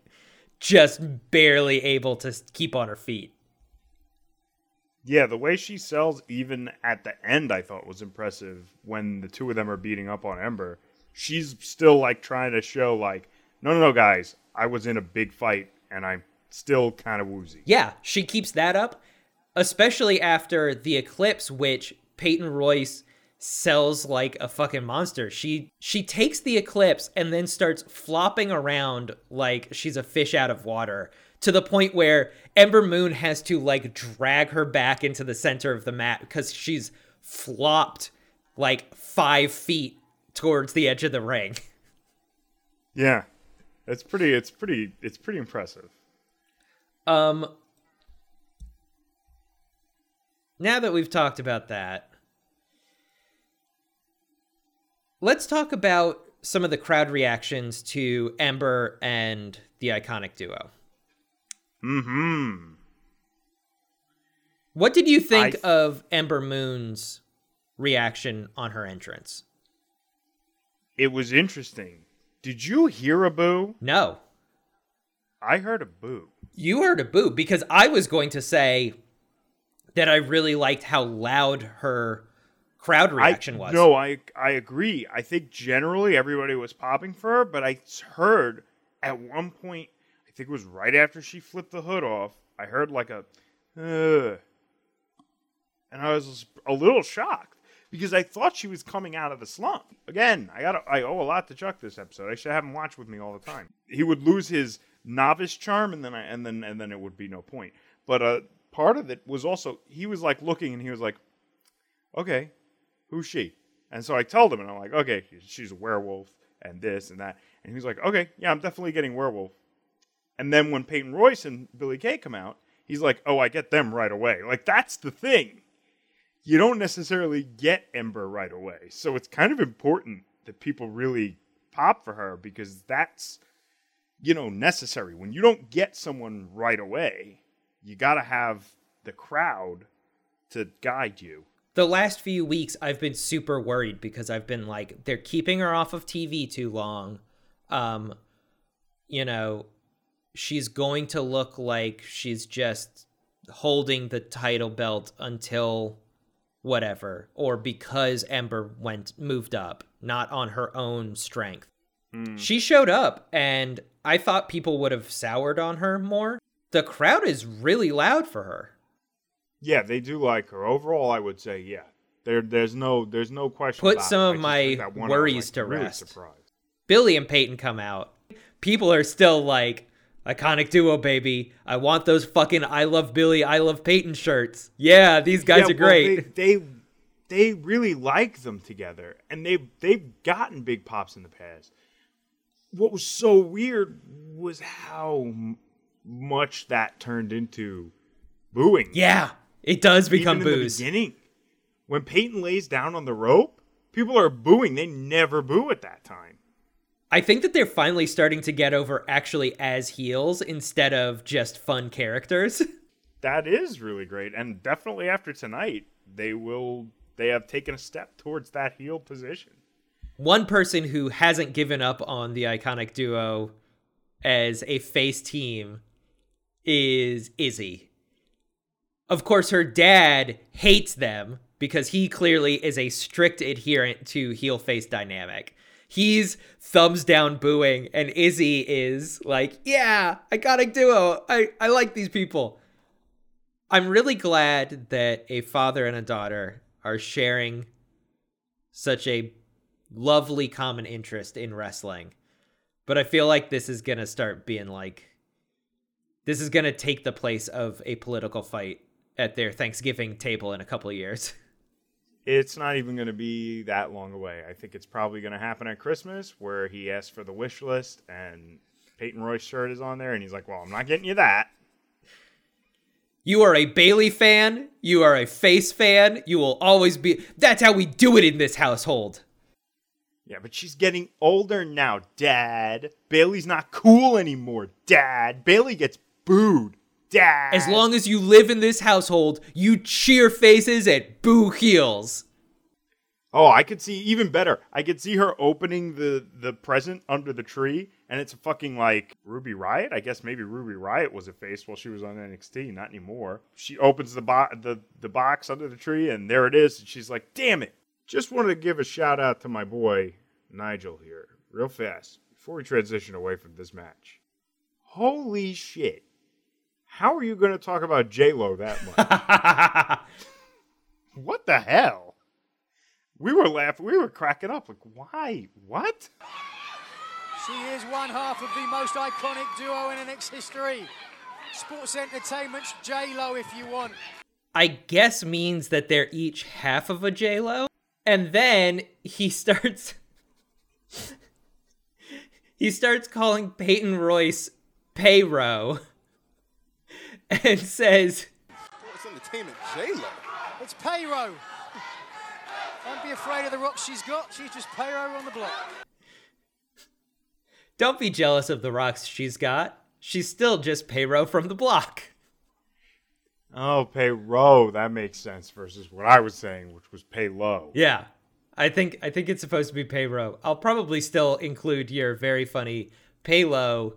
just barely able to keep on her feet. Yeah, the way she sells even at the end I thought was impressive when the two of them are beating up on Ember. She's still like trying to show like, no, no, no, guys, I was in a big fight and I'm still kind of woozy. Yeah, she keeps that up. especially after the Eclipse, which Peyton Royce sells like a fucking monster. She she takes the Eclipse and then starts flopping around like she's a fish out of water, to the point where Ember Moon has to like drag her back into the center of the mat because she's flopped like five feet towards the edge of the ring. Yeah. It's pretty it's pretty it's pretty impressive. Um Now that we've talked about that, let's talk about some of the crowd reactions to Ember and the Iconic Duo. Mm-hmm. What did you think I... of Ember Moon's reaction on her entrance? It was interesting. Did you hear a boo? No. I heard a boo. You heard a boo, because I was going to say that I really liked how loud her crowd reaction I, was. No, I I agree. I think generally everybody was popping for her, but I heard at one point, I think it was right after she flipped the hood off, I heard like a, uh, and I was a little shocked because I thought she was coming out of the slump. Again, I got I owe a lot to Chuck this episode. I should have him watch with me all the time. He would lose his novice charm, and then I and then and then it would be no point. But uh, part of it was also he was like looking and he was like, okay. Who's she? And so I told him, and I'm like, okay, she's a werewolf, and this and that. And he was like, okay, yeah, I'm definitely getting werewolf. And then when Peyton Royce and Billie Kay come out, he's like, oh, I get them right away. Like, that's the thing. You don't necessarily get Ember right away. So it's kind of important that people really pop for her, because that's, you know, necessary. When you don't get someone right away, you got to have the crowd to guide you. The last few weeks, I've been super worried because I've been like, they're keeping her off of T V too long. Um, you know, she's going to look like she's just holding the title belt until whatever, or because Ember went moved up, not on her own strength. Mm. She showed up, and I thought people would have soured on her more. The crowd is really loud for her. Yeah, they do like her. Overall, I would say, yeah. There, there's no there's no question Put about some it. of my worries to really rest. Surprised. Billy and Peyton come out. People are still like, Iconic Duo, baby. I want those fucking I love Billy, I love Peyton shirts. Yeah, these guys yeah, are well, great. They, they they really like them together. And they, they've gotten big pops in the past. What was so weird was how much that turned into booing. Yeah. It does become Even in boos. The beginning, when Peyton lays down on the rope, people are booing. They never boo at that time. I think that they're finally starting to get over actually as heels instead of just fun characters. That is really great. And definitely after tonight, they will they have taken a step towards that heel position. One person who hasn't given up on the Iconic Duo as a face team is Izzy. Of course, her dad hates them because he clearly is a strict adherent to heel-face dynamic. He's thumbs down booing, and Izzy is like, yeah, Iconic Duo. I, I like these people. I'm really glad that a father and a daughter are sharing such a lovely common interest in wrestling. But I feel like this is going to start being like, this is going to take the place of a political fight at their Thanksgiving table in a couple of years. It's not even going to be that long away. I think it's probably going to happen at Christmas, where he asks for the wish list and Peyton Royce's shirt is on there. And he's like, well, I'm not getting you that. You are a Bayley fan. You are a face fan. You will always be. That's how we do it in this household. Yeah, but she's getting older now, Dad. Bayley's not cool anymore, Dad. Bayley gets booed. Dad. As long as you live in this household, you cheer faces at boo heels. Oh, I could see even better. I could see her opening the, the present under the tree, and it's a fucking, like, Ruby Riott. I guess maybe Ruby Riott was a face while she was on N X T, not anymore. She opens the, bo- the, the box under the tree, and there it is, and she's like, damn it. Just wanted to give a shout out to my boy, Nigel, here, real fast, before we transition away from this match. Holy shit. how are you going to talk about J-Lo that much? What the hell? We were laughing. We were cracking up. Like, why? What? She is one half of the most iconic duo in N X T history. Sports Entertainment's J-Lo, if you want. I guess means that they're each half of a J-Lo. And then he starts... he starts calling Peyton Royce Payro. And says... Sports Entertainment J-Lo? It's Payro. Don't be afraid of the rocks she's got. She's just Payro on the block. Don't be jealous of the rocks she's got. She's still just Payro from the block. Oh, Payro. That makes sense versus what I was saying, which was pay low. Yeah. I think I think it's supposed to be Payro. I'll probably still include your very funny pay low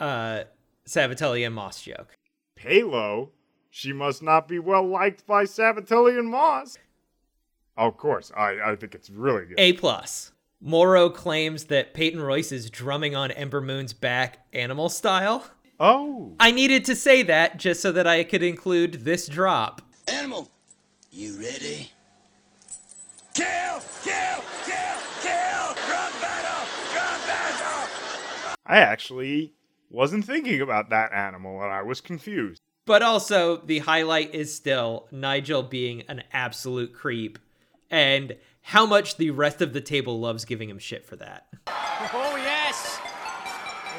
uh, Sabatelli and Moss joke. Pay low? She must not be well liked by Sabatelli and Moss. Of course. I, I think it's really good. A plus. Mauro claims that Peyton Royce is drumming on Ember Moon's back animal style. Oh. I needed to say that just so that I could include this drop. Animal, you ready? Kill! Kill! Kill! Kill! Drum battle! Drum battle! I actually wasn't thinking about that animal and I was confused. But also, the highlight is still Nigel being an absolute creep and how much the rest of the table loves giving him shit for that. Oh, yes.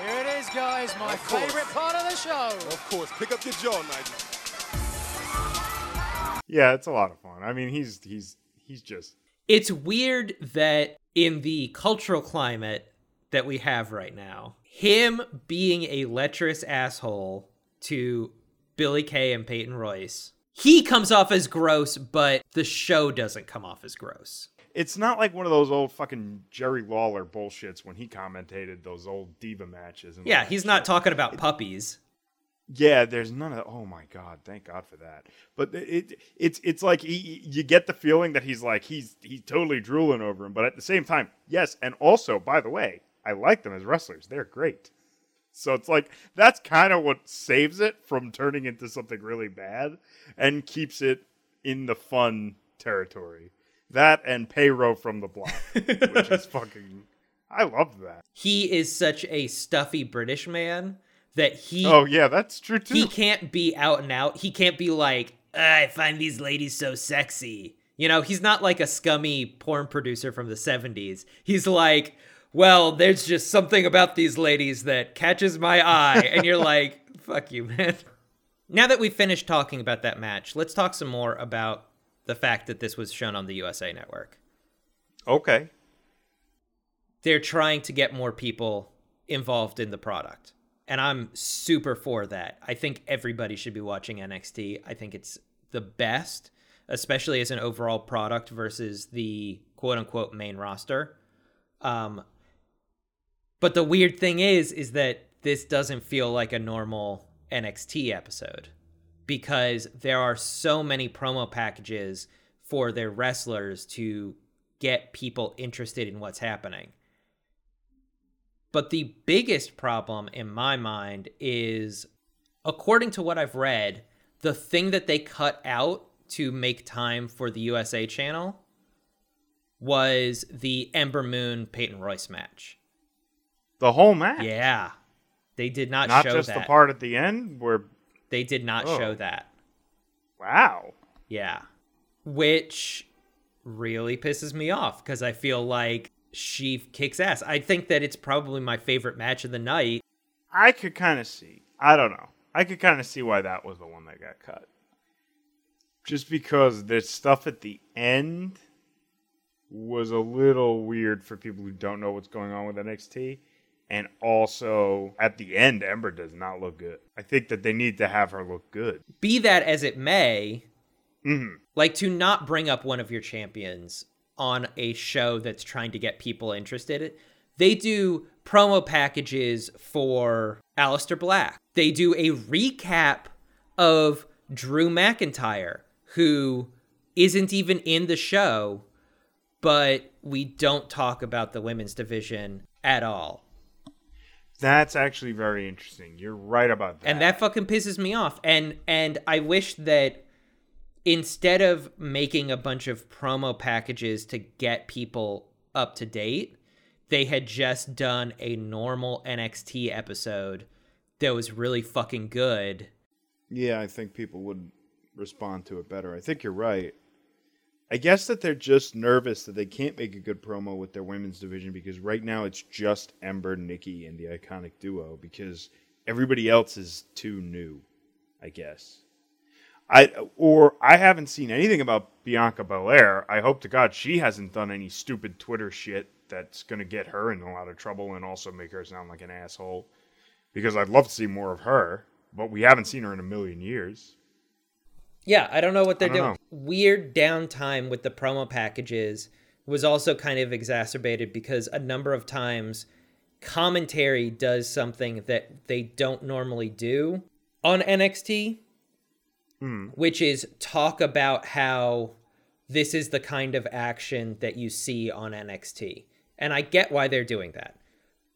Here it is, guys. My favorite part of the show. Of course. Pick up your jaw, Nigel. Yeah, it's a lot of fun. I mean, he's he's he's just... It's weird that in the cultural climate that we have right now, him being a lecherous asshole to Billie Kay and Peyton Royce, he comes off as gross, but the show doesn't come off as gross. It's not like one of those old fucking Jerry Lawler bullshits when he commentated those old diva matches. And yeah, he's not shit. Talking about it, puppies. Yeah, there's none of. Oh my god, thank God for that. But it, it it's it's like he, you get the feeling that he's like he's he's totally drooling over him. But at the same time, yes, and also by the way, I like them as wrestlers; they're great. So it's like that's kind of what saves it from turning into something really bad and keeps it in the fun territory. That and Payro from the block, which is fucking... I love that. He is such a stuffy British man that he... Oh, yeah, that's true, too. He can't be out and out. He can't be like, I find these ladies so sexy. You know, he's not like a scummy porn producer from the seventies. He's like, well, there's just something about these ladies that catches my eye. And you're like, fuck you, man. Now that we've finished talking about that match, let's talk some more about the fact that this was shown on the U S A Network. Okay. They're trying to get more people involved in the product. And I'm super for that. I think everybody should be watching N X T. I think it's the best, especially as an overall product versus the quote-unquote main roster. Um, but the weird thing is, is that this doesn't feel like a normal N X T episode, because there are so many promo packages for their wrestlers to get people interested in what's happening. But the biggest problem in my mind is, according to what I've read, the thing that they cut out to make time for the U S A channel was the Ember Moon Peyton Royce match. The whole match? Yeah. They did not, not show that. Not just the part at the end where... They did not oh. show that. Wow. Yeah. Which really pisses me off because I feel like she kicks ass. I think that it's probably my favorite match of the night. I could kind of see. I don't know. I could kind of see why that was the one that got cut. Just because the stuff at the end was a little weird for people who don't know what's going on with N X T. And also, at the end, Ember does not look good. I think that they need to have her look good. Be that as it may, mm-hmm. like, to not bring up one of your champions on a show that's trying to get people interested. They do promo packages for Aleister Black. They do a recap of Drew McIntyre, who isn't even in the show, but we don't talk about the women's division at all. That's actually very interesting. You're right about that. And that fucking pisses me off. And and I wish that instead of making a bunch of promo packages to get people up to date, they had just done a normal N X T episode that was really fucking good. Yeah, I think people would respond to it better. I think you're right. I guess that they're just nervous that they can't make a good promo with their women's division because right now it's just Ember, Nikki, and the Iconic Duo because everybody else is too new, I guess. I Or I haven't seen anything about Bianca Belair. I hope to God she hasn't done any stupid Twitter shit that's going to get her in a lot of trouble and also make her sound like an asshole because I'd love to see more of her, but we haven't seen her in a million years. Yeah, I don't know what they're doing. Know. Weird downtime with the promo packages was also kind of exacerbated because a number of times commentary does something that they don't normally do on N X T, hmm. which is talk about how this is the kind of action that you see on N X T. And I get why they're doing that.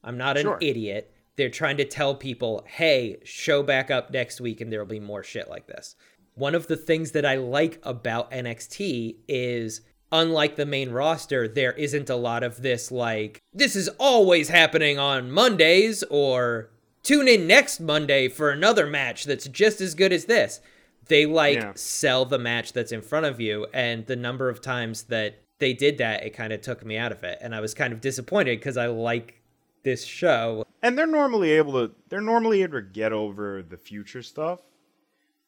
I'm not an sure. idiot. They're trying to tell people, hey, show back up next week and there'll be more shit like this. One of the things that I like about N X T is, unlike the main roster, there isn't a lot of this, like, this is always happening on Mondays, or tune in next Monday for another match that's just as good as this. They, like, yeah. sell the match that's in front of you, and the number of times that they did that, it kind of took me out of it, and I was kind of disappointed because I like this show. And they're normally able to, they're normally able to get over the future stuff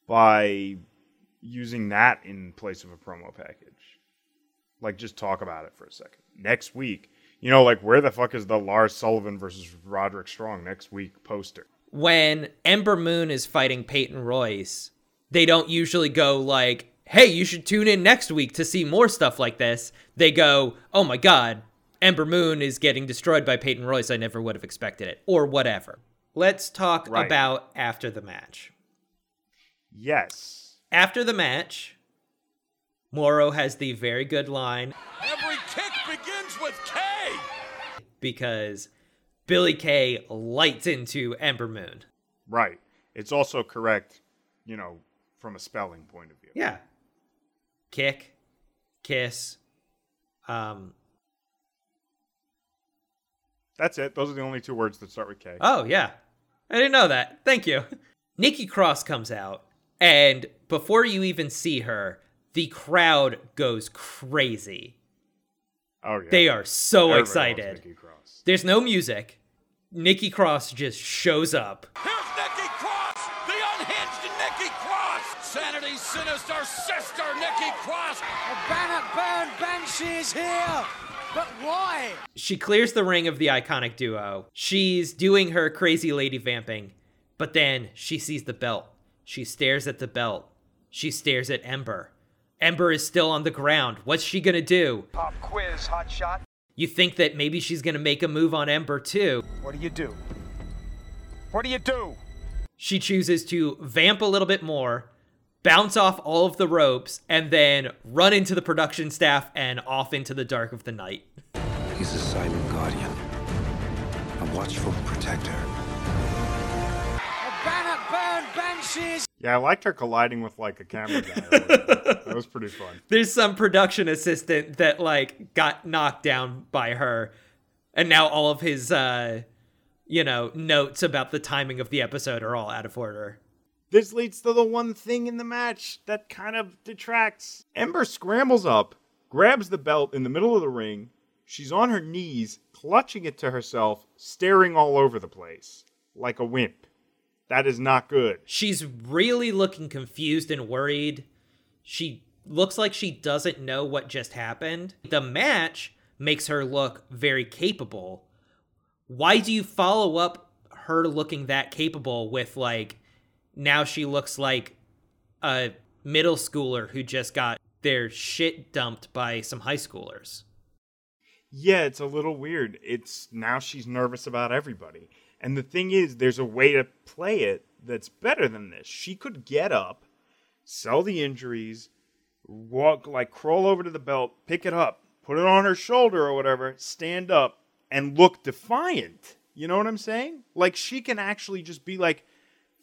by using that in place of a promo package. Like, just talk about it for a second. Next week, you know, like, where the fuck is the Lars Sullivan versus Roderick Strong next week poster? When Ember Moon is fighting Peyton Royce, they don't usually go like, hey, you should tune in next week to see more stuff like this. They go, oh my God, Ember Moon is getting destroyed by Peyton Royce. I never would have expected it. Or whatever. Let's talk right. about after the match. Yes. After the match, Mauro has the very good line. Every kick begins with K. Because Billie Kay lights into Ember Moon. Right. It's also correct, you know, from a spelling point of view. Yeah. Kick, kiss. Um. That's it. Those are the only two words that start with K. Oh, yeah. I didn't know that. Thank you. Nikki Cross comes out. And before you even see her, the crowd goes crazy. Oh, yeah. They are so Everybody excited. Nikki Cross. There's no music. Nikki Cross just shows up. Here's Nikki Cross, the unhinged Nikki Cross. Sanity, sinister sister Nikki Cross. A banner burn banshee is here. But why? She clears the ring of the Iconic Duo. She's doing her crazy lady vamping, but then she sees the belt. She stares at the belt. She stares at Ember. Ember is still on the ground. What's she gonna do? Pop quiz, hot shot. You think that maybe she's gonna make a move on Ember too. What do you do? What do you do? She chooses to vamp a little bit more, bounce off all of the ropes, and then run into the production staff and off into the dark of the night. He's a silent guardian, a watchful protector. Yeah, I liked her colliding with, like, a camera guy. That was pretty fun. There's some production assistant that, like, got knocked down by her. And now all of his, uh, you know, notes about the timing of the episode are all out of order. This leads to the one thing in the match that kind of detracts. Ember scrambles up, grabs the belt in the middle of the ring. She's on her knees, clutching it to herself, staring all over the place like a wimp. That is not good. She's really looking confused and worried. She looks like she doesn't know what just happened. The match makes her look very capable. Why do you follow up her looking that capable with, like, now she looks like a middle schooler who just got their shit dumped by some high schoolers? Yeah, it's a little weird. It's now she's nervous about everybody. And the thing is, there's a way to play it that's better than this. She could get up, sell the injuries, walk, like, crawl over to the belt, pick it up, put it on her shoulder or whatever, stand up, and look defiant. You know what I'm saying? Like, she can actually just be like,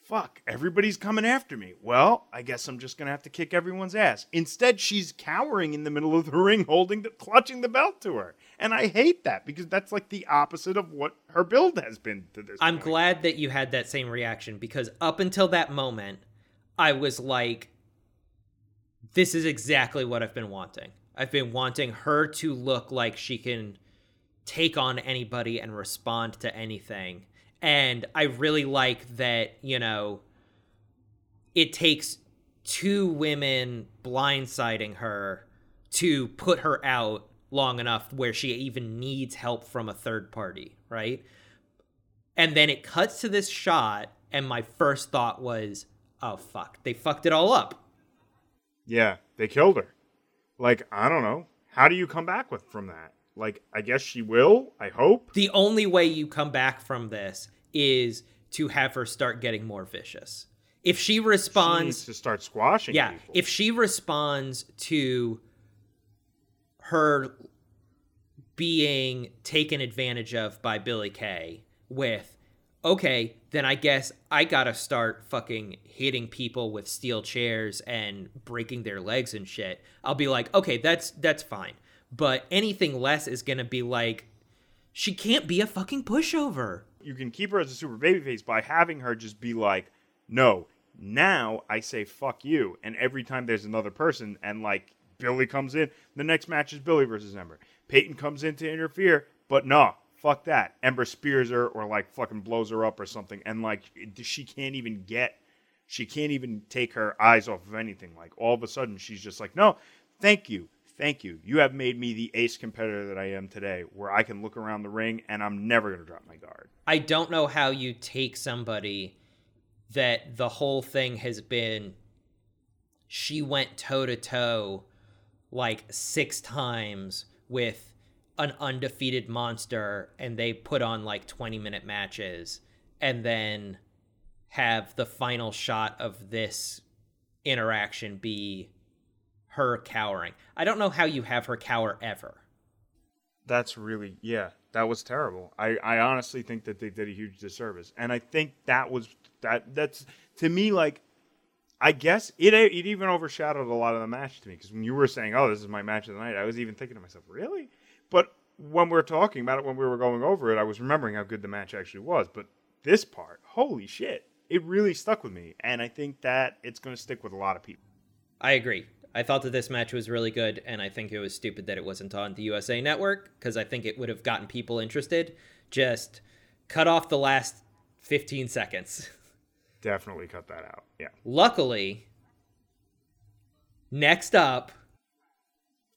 fuck, everybody's coming after me. Well, I guess I'm just going to have to kick everyone's ass. Instead, she's cowering in the middle of the ring, holding the, clutching the belt to her. And I hate that, because that's like the opposite of what her build has been to this I'm point. Glad that you had that same reaction, because up until that moment, I was like, this is exactly what I've been wanting. I've been wanting her to look like she can take on anybody and respond to anything. And I really like that, you know, it takes two women blindsiding her to put her out long enough where she even needs help from a third party, right? And then it cuts to this shot, and my first thought was, oh, fuck, they fucked it all up. Yeah, they killed her. Like, I don't know. How do you come back with from that? Like, I guess she will, I hope. The only way you come back from this is to have her start getting more vicious. If she responds... She needs to start squashing yeah, people. If she responds to her being taken advantage of by Billie Kay with, okay, then I guess I gotta start fucking hitting people with steel chairs and breaking their legs and shit, I'll be like, okay, that's that's fine. But anything less is going to be like, she can't be a fucking pushover. You can keep her as a super babyface by having her just be like, no, now I say fuck you. And every time there's another person, and like Billy comes in, the next match is Billy versus Ember. Peyton comes in to interfere, but nah, fuck that. Ember spears her or like fucking blows her up or something. And like she can't even get, she can't even take her eyes off of anything. Like all of a sudden she's just like, no, thank you. Thank you. You have made me the ace competitor that I am today, where I can look around the ring and I'm never going to drop my guard. I don't know how you take somebody that the whole thing has been, she went toe to toe like six times with an undefeated monster, and they put on like twenty minute matches, and then have the final shot of this interaction be her cowering. I don't know how you have her cower ever. That's really, yeah, that was terrible. I, I honestly think that they did a huge disservice. And I think that was, that that's, to me, like, I guess it it even overshadowed a lot of the match to me. Because when you were saying, oh, this is my match of the night, I was even thinking to myself, really? But when we were talking about it, when we were going over it, I was remembering how good the match actually was. But this part, holy shit, it really stuck with me. And I think that it's going to stick with a lot of people. I agree. I thought that this match was really good, and I think it was stupid that it wasn't on the U S A Network, because I think it would have gotten people interested. Just cut off the last fifteen seconds. Definitely cut that out, yeah. Luckily, next up...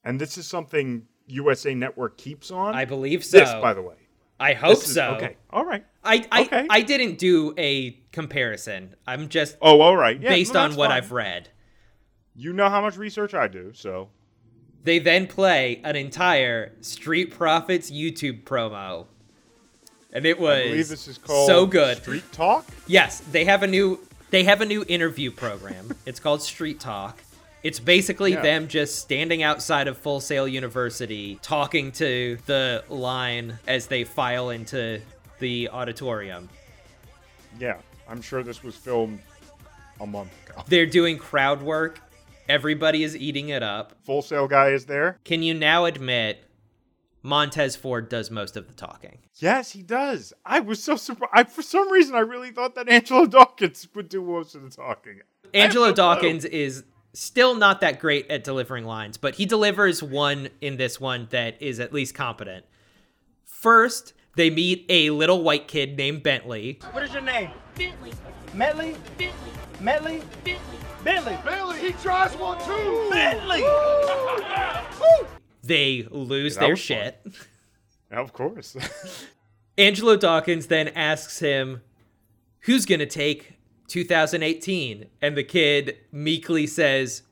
And this is something U S A Network keeps on? I believe so. This, by the way. I hope is, so. Okay, all right. I I, okay. I didn't do a comparison. I'm just... Oh, all right. Yeah, based no, on what fine. I've read. You know how much research I do, so. They then play an entire Street Profits YouTube promo. And it was I believe this is called so good. Street Talk? Yes, they have a new they have a new interview program. It's called Street Talk. It's basically yeah. them just standing outside of Full Sail University, talking to the line as they file into the auditorium. Yeah, I'm sure this was filmed a month ago. They're doing crowd work. Everybody is eating it up. Full Sail guy is there. Can you now admit Montez Ford does most of the talking? Yes, he does. I was so surprised. I, for some reason, I really thought that Angelo Dawkins would do most of the talking. Angelo Dawkins is still not that great at delivering lines, but he delivers one in this one that is at least competent. First, they meet a little white kid named Bentley. What is your name? Bentley. Bentley? Bentley. Bentley? Bentley. Bentley. Bentley, he tries one too. Bentley. Woo! They lose their shit. Of course. Angelo Dawkins then asks him, who's going to take two thousand eighteen? And the kid meekly says,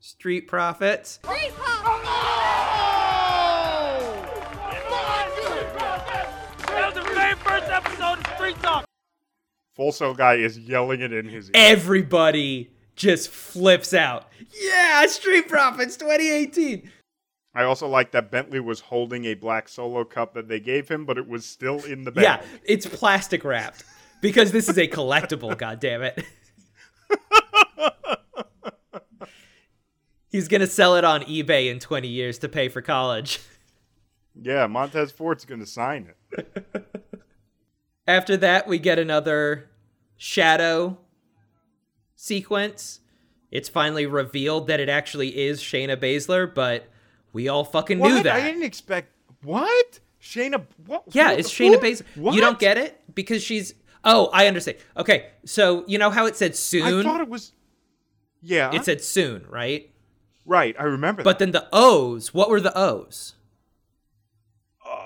Street Profits. Street Profits. Oh! Oh! That was the very first episode of Street Talk. Full Sail guy is yelling it in his ear. Everybody just flips out. Yeah, Street Profits twenty eighteen. I also like that Bentley was holding a black solo cup that they gave him, but it was still in the bag. Yeah, it's plastic wrapped because this is a collectible, goddammit. He's going to sell it on eBay in twenty years to pay for college. Yeah, Montez Ford's going to sign it. After that, we get another shadow sequence. It's finally revealed that it actually is Shayna Baszler, but we all fucking what? knew that. I didn't expect... What? Shayna... What? Yeah, what? it's Shayna Baszler. What? You don't get it? Because she's... Oh, I understand. Okay, so you know how it said soon? I thought it was... Yeah. It said soon, right? Right, I remember but that. But then the O's, what were the O's?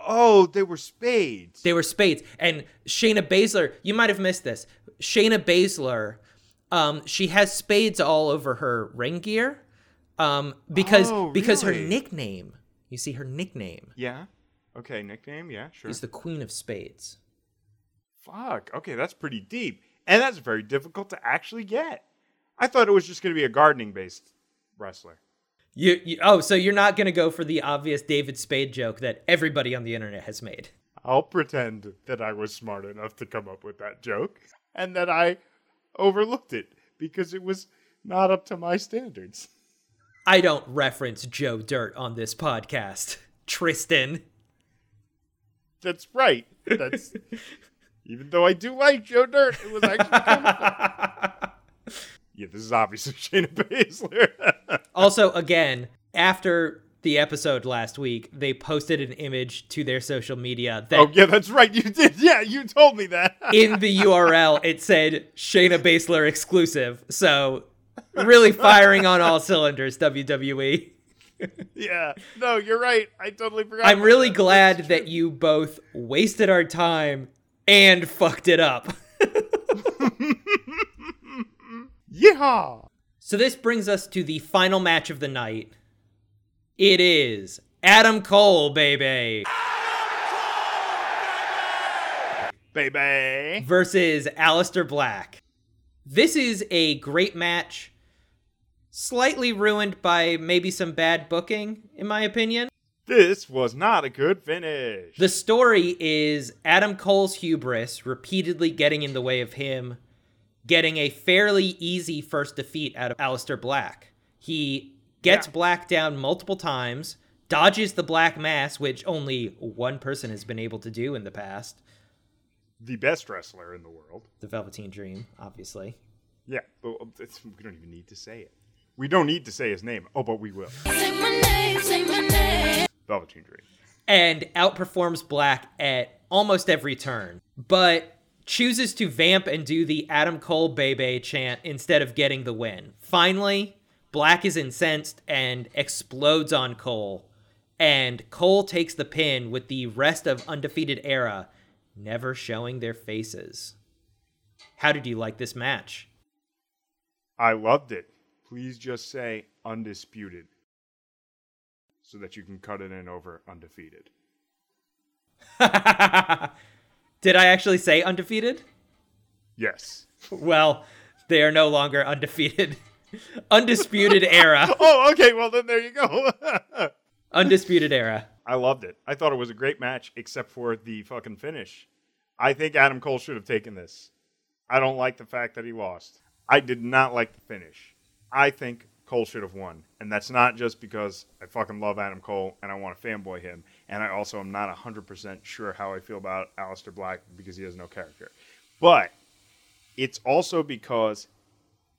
Oh, they were spades. They were spades. And Shayna Baszler, you might have missed this. Shayna Baszler, um, she has spades all over her ring gear um, because oh, really? because her nickname, you see her nickname. Yeah. Okay, nickname, yeah, sure. Is the Queen of Spades. Fuck, okay, that's pretty deep. And that's very difficult to actually get. I thought it was just going to be a gardening-based wrestler. You, you oh, so you're not gonna go for the obvious David Spade joke that everybody on the internet has made. I'll pretend that I was smart enough to come up with that joke and that I overlooked it because it was not up to my standards. I don't reference Joe Dirt on this podcast, Tristan. That's right. That's even though I do like Joe Dirt, it was actually yeah, this is obviously Shayna Baszler. Also, again, after the episode last week, they posted an image to their social media. That oh, yeah, that's right. You did. Yeah, you told me that. In the U R L, it said Shayna Baszler exclusive. So really firing on all cylinders, W W E. Yeah. No, you're right. I totally forgot. I'm really that. glad that you both wasted our time and fucked it up. Yeehaw! So this brings us to the final match of the night. It is Adam Cole, baby. Adam Cole, baby! Baby! Versus Aleister Black. This is a great match. Slightly ruined by maybe some bad booking, in my opinion. This was not a good finish. The story is Adam Cole's hubris repeatedly getting in the way of him getting a fairly easy first defeat out of Aleister Black. He gets yeah. Black down multiple times, dodges the Black Mass, which only one person has been able to do in the past. The best wrestler in the world. The Velveteen Dream, obviously. Yeah, but it's, we don't even need to say it. We don't need to say his name. Oh, but we will. Say my name, say my name. Velveteen Dream. And outperforms Black at almost every turn. But chooses to vamp and do the Adam Cole baby chant instead of getting the win. Finally, Black is incensed and explodes on Cole. And Cole takes the pin with the rest of Undefeated Era never showing their faces. How did you like this match? I loved it. Please just say undisputed so that you can cut it in over undefeated. Did I actually say undefeated? Yes. Well, they are no longer undefeated. Undisputed Era. Oh, okay. Well, then there you go. Undisputed Era. I loved it. I thought it was a great match, except for the fucking finish. I think Adam Cole should have taken this. I don't like the fact that he lost. I did not like the finish. I think Cole should have won. And that's not just because I fucking love Adam Cole and I want to fanboy him. And I also am not one hundred percent sure how I feel about Aleister Black because he has no character. But it's also because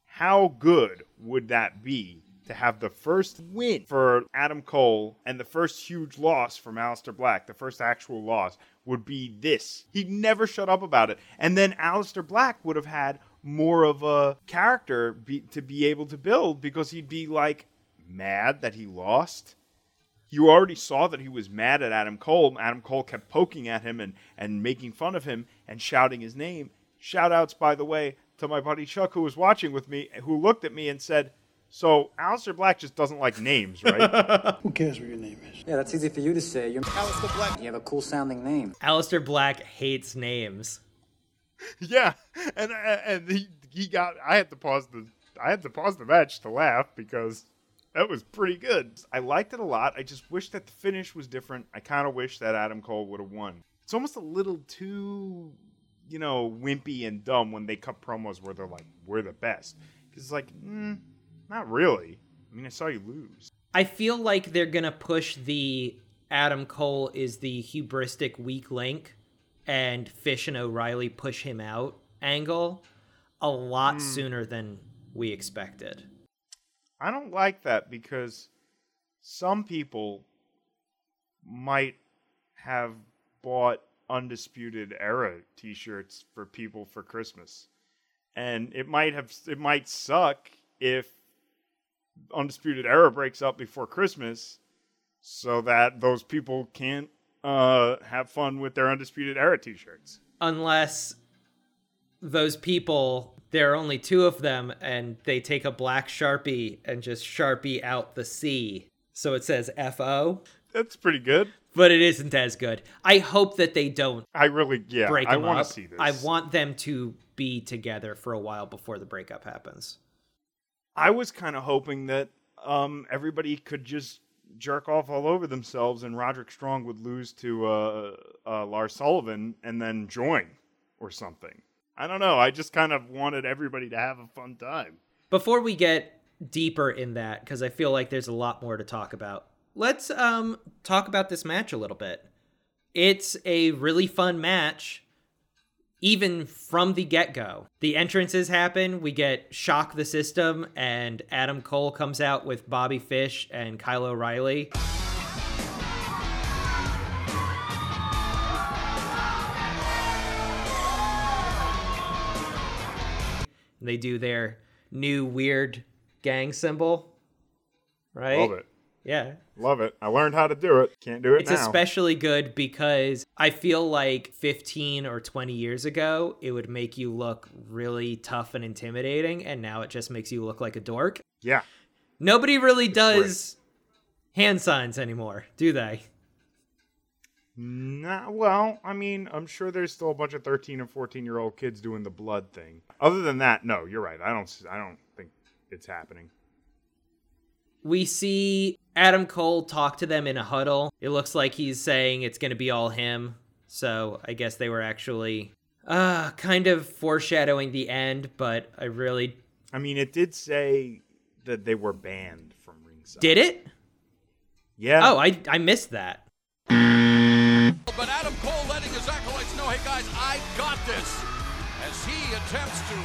how good would that be to have the first win for Adam Cole and the first huge loss from Aleister Black, the first actual loss, would be this. He'd never shut up about it. And then Aleister Black would have had more of a character be, to be able to build because he'd be like mad that he lost. You already saw that he was mad at Adam Cole. Adam Cole kept poking at him and, and making fun of him and shouting his name. Shout-outs, by the way, to my buddy Chuck, who was watching with me, who looked at me and said, so Aleister Black just doesn't like names, right? Who cares what your name is? Yeah, that's easy for you to say. You're Aleister Black. You have a cool-sounding name. Aleister Black hates names. Yeah, and and he, he got... I had to pause the I had to pause the match to laugh because... That was pretty good. I liked it a lot. I just wish that the finish was different. I kind of wish that Adam Cole would have won. It's almost a little too, you know, wimpy and dumb when they cut promos where they're like, we're the best. Because it's like, mm, not really. I mean, I saw you lose. I feel like they're going to push the Adam Cole is the hubristic weak link and Fish and O'Reilly push him out angle a lot mm. sooner than we expected. I don't like that because some people might have bought Undisputed Era t-shirts for people for Christmas. And it might have it might suck if Undisputed Era breaks up before Christmas so that those people can't uh, have fun with their Undisputed Era t-shirts. Unless those people... There are only two of them, and they take a black Sharpie and just Sharpie out the C. So it says F O. That's pretty good. But it isn't as good. I hope that they don't I really, yeah, break them I want to see this. I want them to be together for a while before the breakup happens. I was kind of hoping that um, everybody could just jerk off all over themselves and Roderick Strong would lose to uh, uh, Lars Sullivan and then join or something. I don't know. I just kind of wanted everybody to have a fun time. Before we get deeper in that, because I feel like there's a lot more to talk about, let's um, talk about this match a little bit. It's a really fun match, even from the get-go. The entrances happen. We get Shock the System, and Adam Cole comes out with Bobby Fish and Kyle O'Reilly. They do their new weird gang symbol, right? Love it. Yeah. Love it. I learned how to do it. Can't do it it's now. It's especially good because I feel like fifteen or twenty years ago, it would make you look really tough and intimidating, and now it just makes you look like a dork. Yeah. Nobody really it's does great. hand signs anymore, do they? Nah, well, I mean, I'm sure there's still a bunch of thirteen and fourteen-year-old kids doing the blood thing. Other than that, no, you're right. I don't I don't think it's happening. We see Adam Cole talk to them in a huddle. It looks like he's saying it's going to be all him. So I guess they were actually uh, kind of foreshadowing the end, but I really... I mean, it did say that they were banned from ringside. Did it? Yeah. Oh, I, I missed that. But Adam Cole letting his acolytes know, hey guys, I got this, as he attempts to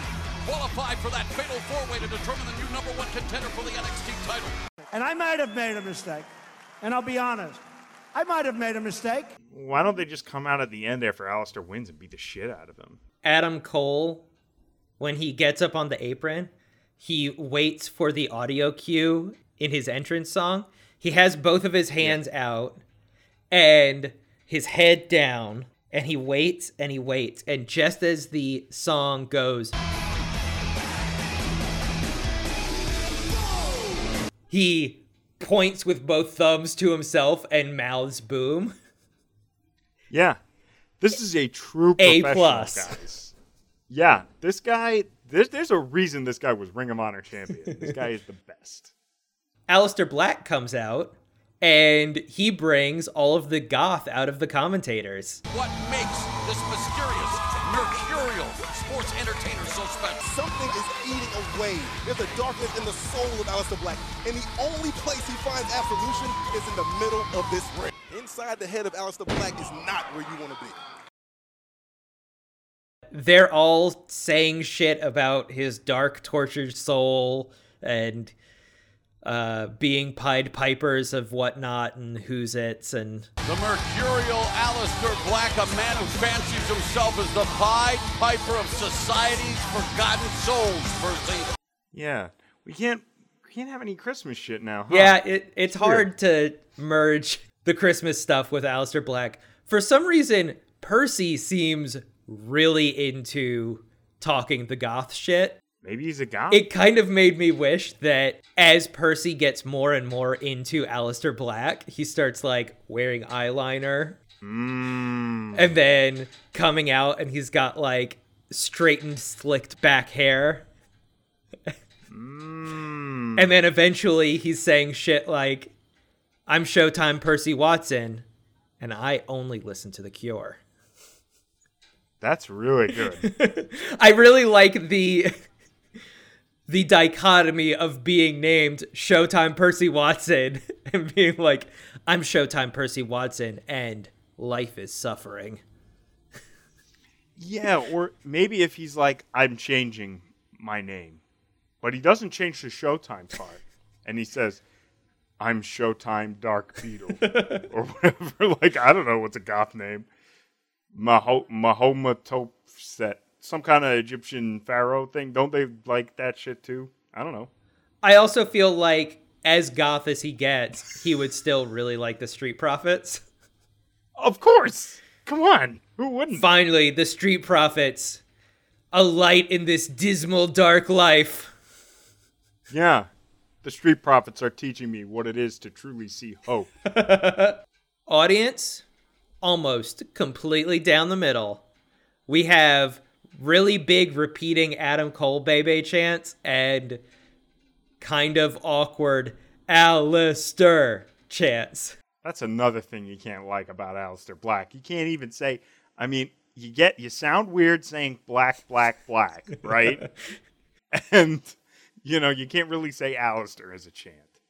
qualify for that fatal four-way to determine the new number one contender for the N X T title. And I might have made a mistake, and I'll be honest, I might have made a mistake. Why don't they just come out at the end after Aleister wins and beat the shit out of him? Adam Cole, when he gets up on the apron, he waits for the audio cue in his entrance song. He has both of his hands yeah. out, and... his head down, and he waits, and he waits, and just as the song goes, he points with both thumbs to himself and mouths boom. Yeah, this is a true professional, A plus. Guys. Yeah, this guy, there's, there's a reason this guy was Ring of Honor champion. This guy is the best. Aleister Black comes out. And he brings all of the goth out of the commentators. What makes this mysterious, mercurial sports entertainer so special? Something is eating away. There's a darkness in the soul of Aleister Black. And the only place he finds absolution is in the middle of this ring. Inside the head of Aleister Black is not where you want to be. They're all saying shit about his dark, tortured soul and... Uh, being Pied Pipers of whatnot and who's it's and... The mercurial Aleister Black, a man who fancies himself as the Pied Piper of society's forgotten souls, Percy. Yeah, we can't we can't have any Christmas shit now, huh? Yeah, it, it's sure. hard to merge the Christmas stuff with Aleister Black. For some reason, Percy seems really into talking the goth shit. Maybe he's a goth. It kind of made me wish that as Percy gets more and more into Aleister Black, he starts, like, wearing eyeliner. Mm. And then coming out, and he's got, like, straightened, slicked back hair. mm. Mm. And then eventually he's saying shit like, I'm Showtime Percy Watson, and I only listen to The Cure. That's really good. I really like the the dichotomy of being named Showtime Percy Watson and being like, I'm Showtime Percy Watson and life is suffering. Yeah, or maybe if he's like, I'm changing my name, but he doesn't change the Showtime part. And he says, I'm Showtime Dark Beetle or whatever. Like, I don't know what's a goth name. Maho- Mahometopset. Some kind of Egyptian pharaoh thing. Don't they like that shit too? I don't know. I also feel like as goth as he gets, he would still really like the Street Profits. Of course. Come on. Who wouldn't? Finally, the Street Profits. A light in this dismal, dark life. Yeah. The Street Profits are teaching me what it is to truly see hope. Audience, almost completely down the middle. We have really big repeating Adam Cole baby chants and kind of awkward Aleister chants. That's another thing you can't like about Aleister Black. You can't even say, I mean, you get, you sound weird saying black, black, black, right? And, you know, you can't really say Aleister as a chant.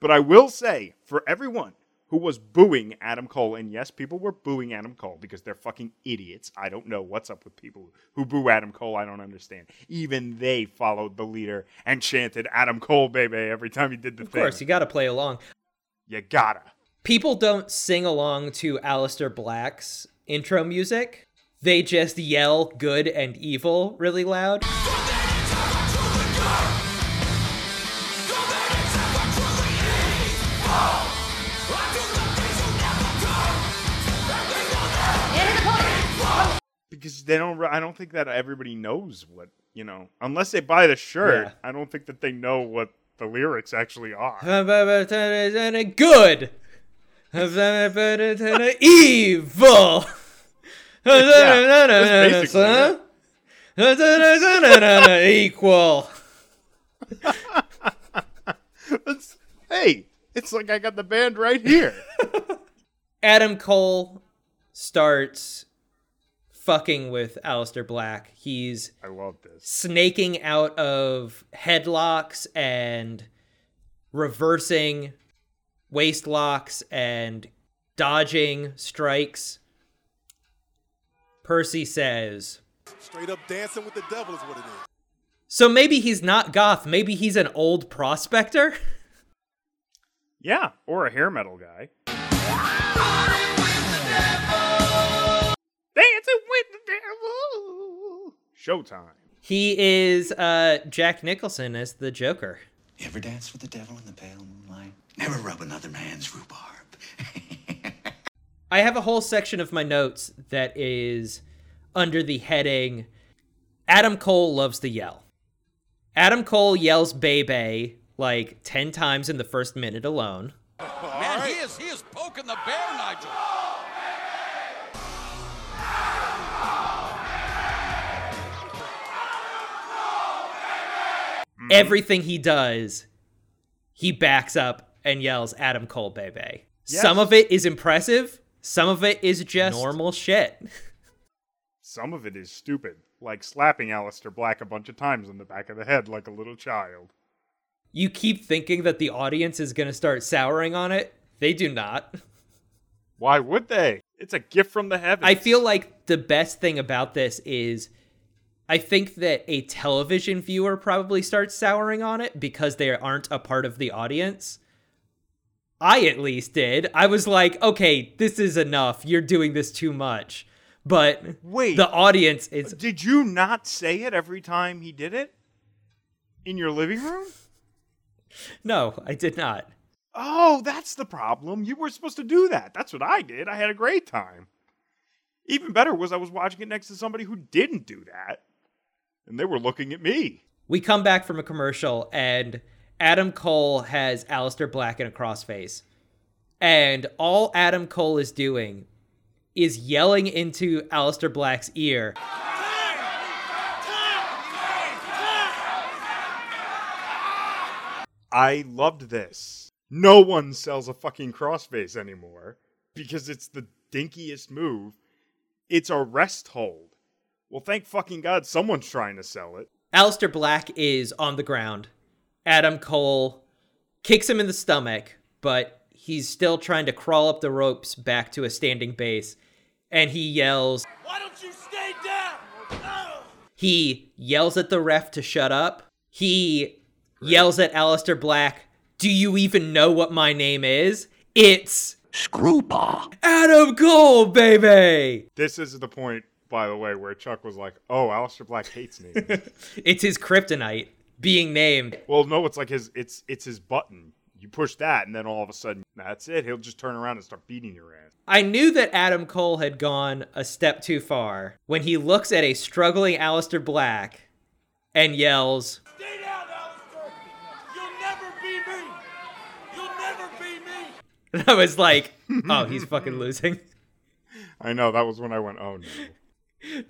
But I will say, for everyone who was booing Adam Cole, and yes, people were booing Adam Cole because they're fucking idiots. I don't know what's up with people who boo Adam Cole. I don't understand. Even they followed the leader and chanted Adam Cole, baby, every time he did the thing. Of course, you gotta play along. You gotta. People don't sing along to Aleister Black's intro music. They just yell good and evil really loud. Because they don't, I don't think that everybody knows what, you know, unless they buy the shirt, yeah. I don't think that they know what the lyrics actually are. Good. Evil. Yeah, equal. Hey, it's like I got the band right here. Adam Cole starts fucking with Aleister Black. He's I love this. Snaking out of headlocks and reversing waist locks and dodging strikes. Percy says, straight up dancing with the devil is what it is. So maybe he's not goth. Maybe he's an old prospector. Yeah, or a hair metal guy. Dancing with the devil. Showtime. He is uh, Jack Nicholson as the Joker. You ever dance with the devil in the pale moonlight? Never rub another man's rhubarb. I have a whole section of my notes that is under the heading, Adam Cole loves to yell. Adam Cole yells baby like ten times in the first minute alone. Man, right. he is he is poking the bear, Nigel. Everything he does, he backs up and yells Adam Cole, baby. Yes. Some of it is impressive. Some of it is just normal shit. Some of it is stupid, like slapping Aleister Black a bunch of times on the back of the head like a little child. You keep thinking that the audience is going to start souring on it. They do not. Why would they? It's a gift from the heavens. I feel like the best thing about this is I think that a television viewer probably starts souring on it because they aren't a part of the audience. I at least did. I was like, okay, this is enough. You're doing this too much. But wait, the audience is... Did you not say it every time he did it? In your living room? No, I did not. Oh, that's the problem. You were supposed to do that. That's what I did. I had a great time. Even better was I was watching it next to somebody who didn't do that. And they were looking at me. We come back from a commercial, and Adam Cole has Aleister Black in a crossface. And all Adam Cole is doing is yelling into Aleister Black's ear. I loved this. No one sells a fucking crossface anymore because it's the dinkiest move. It's a rest hold. Well, thank fucking God someone's trying to sell it. Aleister Black is on the ground. Adam Cole kicks him in the stomach, but he's still trying to crawl up the ropes back to a standing base. And he yells, "Why don't you stay down?" Oh! He yells at the ref to shut up. He Great. yells at Aleister Black, "Do you even know what my name is? It's Screwball. Adam Cole, baby." This is the point, by the way, where Chuck was like, "Oh, Aleister Black hates names." It's his kryptonite, being named. Well, no, it's like his it's it's his button. You push that, and then all of a sudden, that's it. He'll just turn around and start beating your ass. I knew that Adam Cole had gone a step too far when he looks at a struggling Aleister Black and yells, "Stay down, Aleister! You'll never be me! You'll never be me!" And I was like, oh, he's fucking losing. I know, that was when I went, oh no.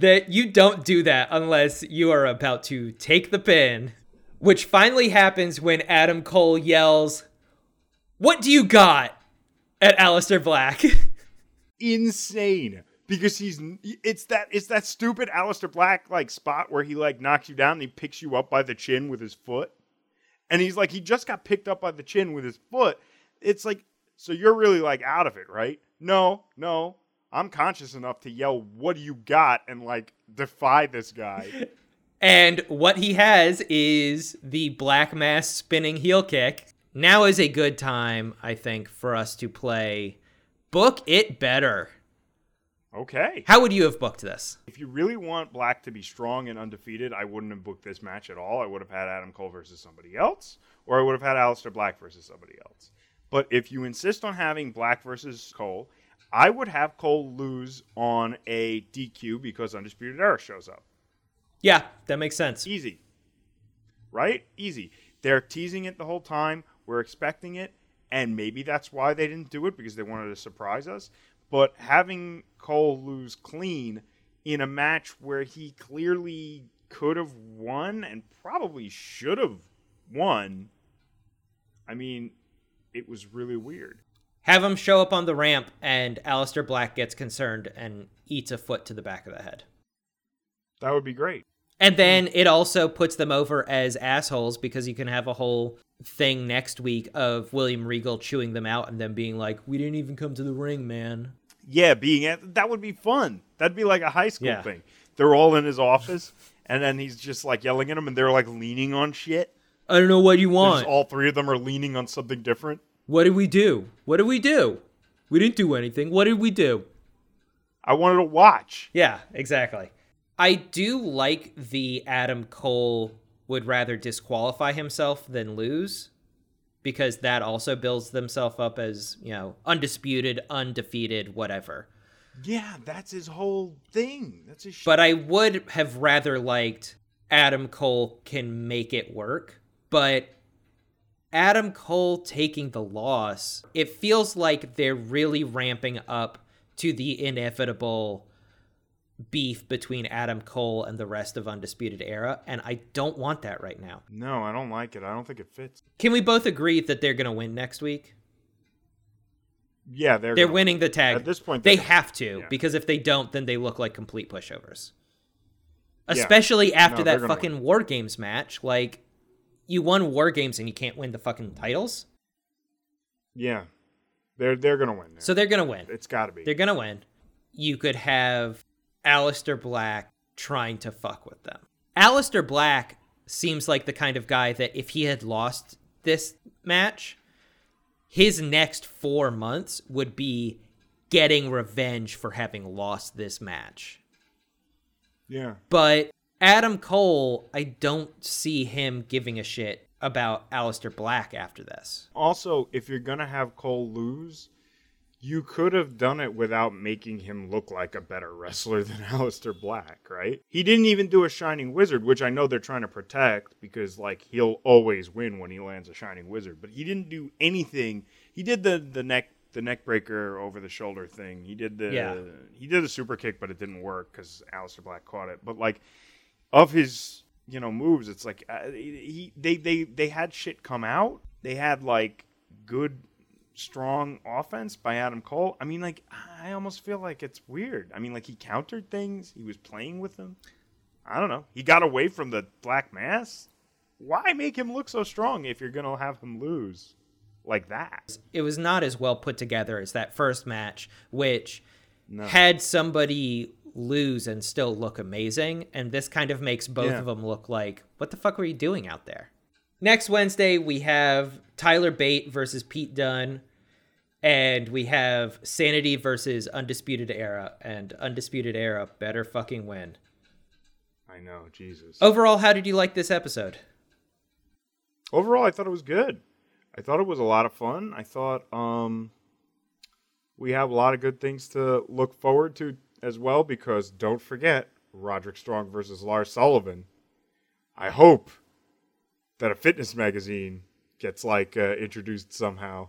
That you don't do that unless you are about to take the pin, which finally happens when Adam Cole yells, "What do you got?" at Aleister Black. Insane. Because he's, it's that, it's that stupid Aleister Black, like, spot where he, like, knocks you down and he picks you up by the chin with his foot. And he's like, he just got picked up by the chin with his foot. It's like, so you're really, like, out of it, right? No, no. I'm conscious enough to yell, "What do you got?" and, like, defy this guy. And what he has is the Black Mass spinning heel kick. Now is a good time, I think, for us to play Book It Better. Okay. How would you have booked this? If you really want Black to be strong and undefeated, I wouldn't have booked this match at all. I would have had Adam Cole versus somebody else, or I would have had Aleister Black versus somebody else. But if you insist on having Black versus Cole, I would have Cole lose on a D Q because Undisputed Era shows up. Yeah, that makes sense. Easy. Right? Easy. They're teasing it the whole time. We're expecting it, and maybe that's why they didn't do it, because they wanted to surprise us. But having Cole lose clean in a match where he clearly could have won and probably should have won, I mean, it was really weird. Have him show up on the ramp, and Aleister Black gets concerned and eats a foot to the back of the head. That would be great. And then it also puts them over as assholes, because you can have a whole thing next week of William Regal chewing them out and them being like, "We didn't even come to the ring, man." Yeah, being at, that would be fun. That'd be like a high school yeah. thing. They're all in his office, and then he's just like yelling at them, and they're like leaning on shit. "I don't know what you want." Just, all three of them are leaning on something different. "What did we do? What did we do? We didn't do anything. What did we do? I wanted to watch." Yeah, exactly. I do like the Adam Cole would rather disqualify himself than lose, because that also builds themselves up as, you know, undisputed, undefeated, whatever. Yeah, that's his whole thing. That's his shit. But I would have rather liked Adam Cole can make it work, but Adam Cole taking the loss, it feels like they're really ramping up to the inevitable beef between Adam Cole and the rest of Undisputed Era, and I don't want that right now. No, I don't like it. I don't think it fits. Can we both agree that they're going to win next week? Yeah, they're They're winning win. the tag. At this point, they gonna, have to, yeah. because if they don't, then they look like complete pushovers. Especially yeah. after no, that fucking win. War Games match. Like, you won War Games and you can't win the fucking titles? Yeah. They're, they're going to win. There. So they're going to win. It's got to be. They're going to win. You could have Aleister Black trying to fuck with them. Aleister Black seems like the kind of guy that if he had lost this match, his next four months would be getting revenge for having lost this match. Yeah. But Adam Cole, I don't see him giving a shit about Aleister Black after this. Also, if you're going to have Cole lose, you could have done it without making him look like a better wrestler than Aleister Black, right? He didn't even do a Shining Wizard, which I know they're trying to protect because, like, he'll always win when he lands a Shining Wizard. But he didn't do anything. He did the, the neck the neck breaker over the shoulder thing. He did the yeah. he did a super kick, but it didn't work because Aleister Black caught it. But, like, of his, you know, moves, it's like uh, he they they they had shit come out. they had like good, strong offense by Adam Cole. I mean, like, I almost feel like it's weird. I mean, like, he countered things. He was playing with them. I don't know. He got away from the Black Mass. Why make him look so strong if you're going to have him lose like that? It was not as well put together as that first match, which no. had somebody lose and still look amazing. And this kind of makes both yeah. of them look like, what the fuck were you doing out there? Next Wednesday, we have Tyler Bate versus Pete Dunne, and we have Sanity versus Undisputed Era, and Undisputed Era better fucking win. I know, Jesus. Overall, how did you like this episode? Overall, I thought it was good. I thought it was a lot of fun. I thought um, we have a lot of good things to look forward to as well, because don't forget, Roderick Strong versus Lars Sullivan. I hope that a fitness magazine gets, like, uh, introduced somehow.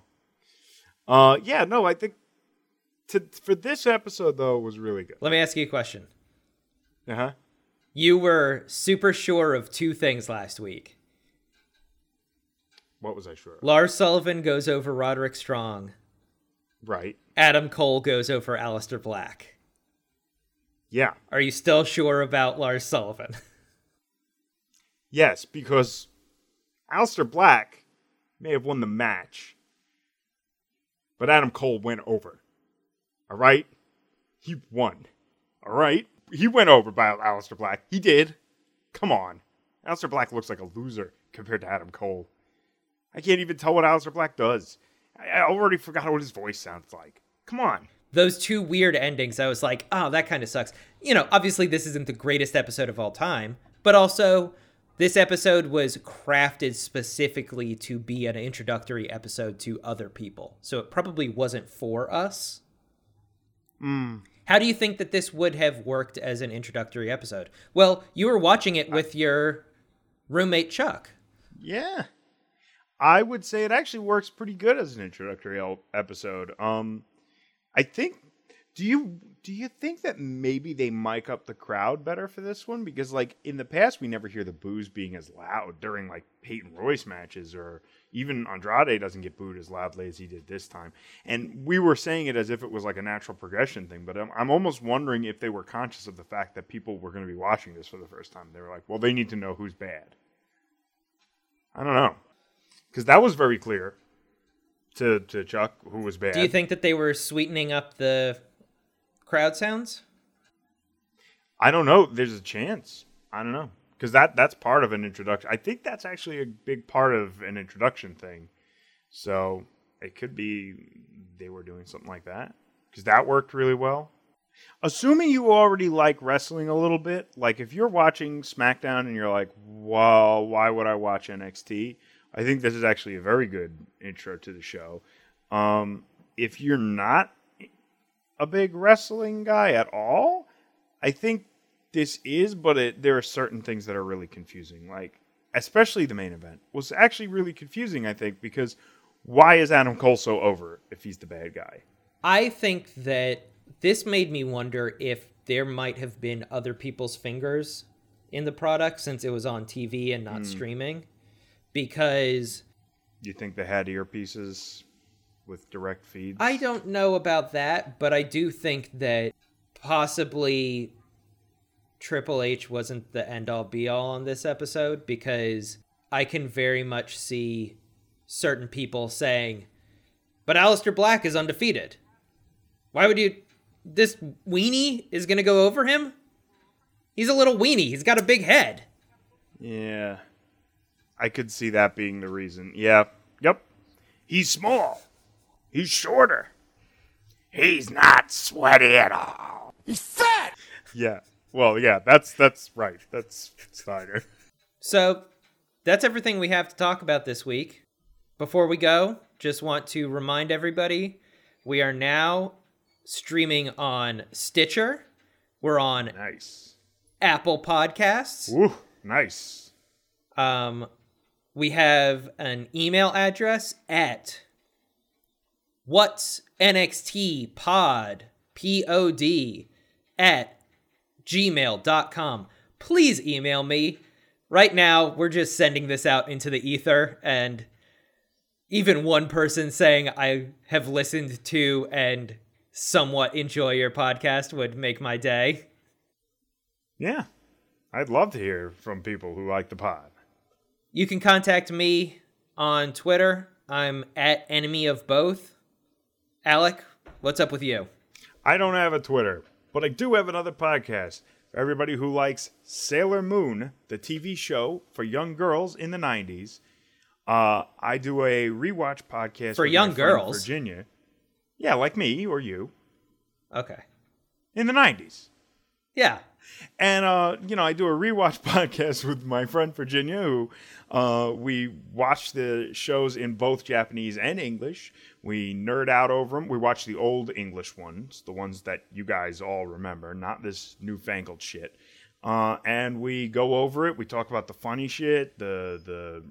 Uh, yeah, no, I think to, for this episode, though, was really good. Let me ask you a question. Uh-huh. You were super sure of two things last week. What was I sure of? Lars Sullivan goes over Roderick Strong. Right. Adam Cole goes over Aleister Black. Yeah. Are you still sure about Lars Sullivan? Yes, because Aleister Black may have won the match, but Adam Cole went over. All right? He won. All right? He went over by Aleister Black. He did. Come on. Aleister Black looks like a loser compared to Adam Cole. I can't even tell what Aleister Black does. I already forgot what his voice sounds like. Come on. Those two weird endings, I was like, oh, that kind of sucks. You know, obviously this isn't the greatest episode of all time, but also, this episode was crafted specifically to be an introductory episode to other people, so it probably wasn't for us. Mm. How do you think that this would have worked as an introductory episode? Well, you were watching it with I, your roommate, Chuck. Yeah. I would say it actually works pretty good as an introductory episode. Um, I think... Do you... Do you think that maybe they mic up the crowd better for this one? Because, like, in the past, we never hear the boos being as loud during, like, Peyton Royce matches, or even Andrade doesn't get booed as loudly as he did this time. And we were saying it as if it was, like, a natural progression thing, but I'm, I'm almost wondering if they were conscious of the fact that people were going to be watching this for the first time. They were like, well, they need to know who's bad. I don't know. Because that was very clear to, to Chuck, who was bad. Do you think that they were sweetening up the crowd sounds? I don't know. There's a chance. I don't know. Because that, that's part of an introduction. I think that's actually a big part of an introduction thing. So it could be they were doing something like that. Because that worked really well. Assuming you already like wrestling a little bit. Like, if you're watching SmackDown and you're like, well, why would I watch N X T? I think this is actually a very good intro to the show. Um, if you're not a big wrestling guy at all, I think this is, but it, there are certain things that are really confusing, like especially the main event was actually really confusing, I think, because why is Adam Cole so over if he's the bad guy? I think that this made me wonder if there might have been other people's fingers in the product since it was on T V and not mm. streaming, because... You think they had earpieces with direct feeds? I don't know about that, but I do think that possibly Triple H wasn't the end-all be-all on this episode, because I can very much see certain people saying, but Aleister Black is undefeated. Why would you... This weenie is going to go over him? He's a little weenie. He's got a big head. Yeah. I could see that being the reason. Yeah. Yep. He's small. He's shorter. He's not sweaty at all. He's fat! Yeah. Well, yeah, that's that's right. That's Snyder. So, that's everything we have to talk about this week. Before we go, just want to remind everybody, we are now streaming on Stitcher. We're on nice. Apple Podcasts. Ooh, nice. Um, we have an email address at... What's N X T pod, P O D, at gmail dot com. Please email me. Right now, we're just sending this out into the ether, and even one person saying I have listened to and somewhat enjoy your podcast would make my day. Yeah, I'd love to hear from people who like the pod. You can contact me on Twitter. I'm at enemy of both. Alec, what's up with you? I don't have a Twitter, but I do have another podcast for everybody who likes Sailor Moon, the T V show for young girls in the nineties. Uh, I do a rewatch podcast for young girls, Virginia. Yeah, like me or you. Okay. In the nineties. Yeah. And, uh, you know, I do a rewatch podcast with my friend Virginia, who uh, we watch the shows in both Japanese and English. We nerd out over them. We watch the old English ones, the ones that you guys all remember, not this newfangled shit. Uh, and we go over it. We talk about the funny shit, the the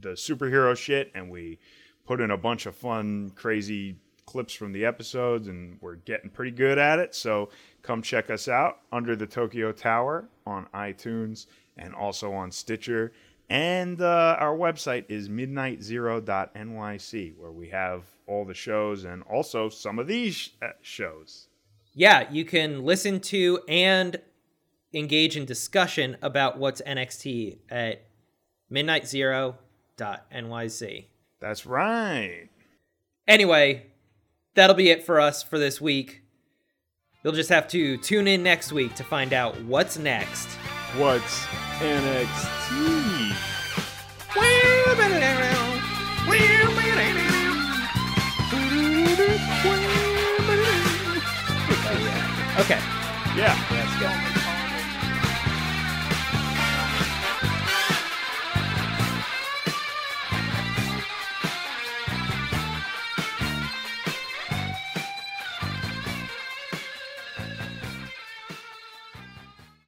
the superhero shit, and we put in a bunch of fun, crazy clips from the episodes, and we're getting pretty good at it. So come check us out under the Tokyo Tower on iTunes and also on Stitcher. And uh, our website is midnight zero dot N Y C, where we have all the shows and also some of these shows. Yeah, you can listen to and engage in discussion about what's N X T at midnight zero dot N Y C. That's right. Anyway, that'll be it for us for this week. You'll just have to tune in next week to find out what's next. What's N X T? Okay. Yeah. Let's go.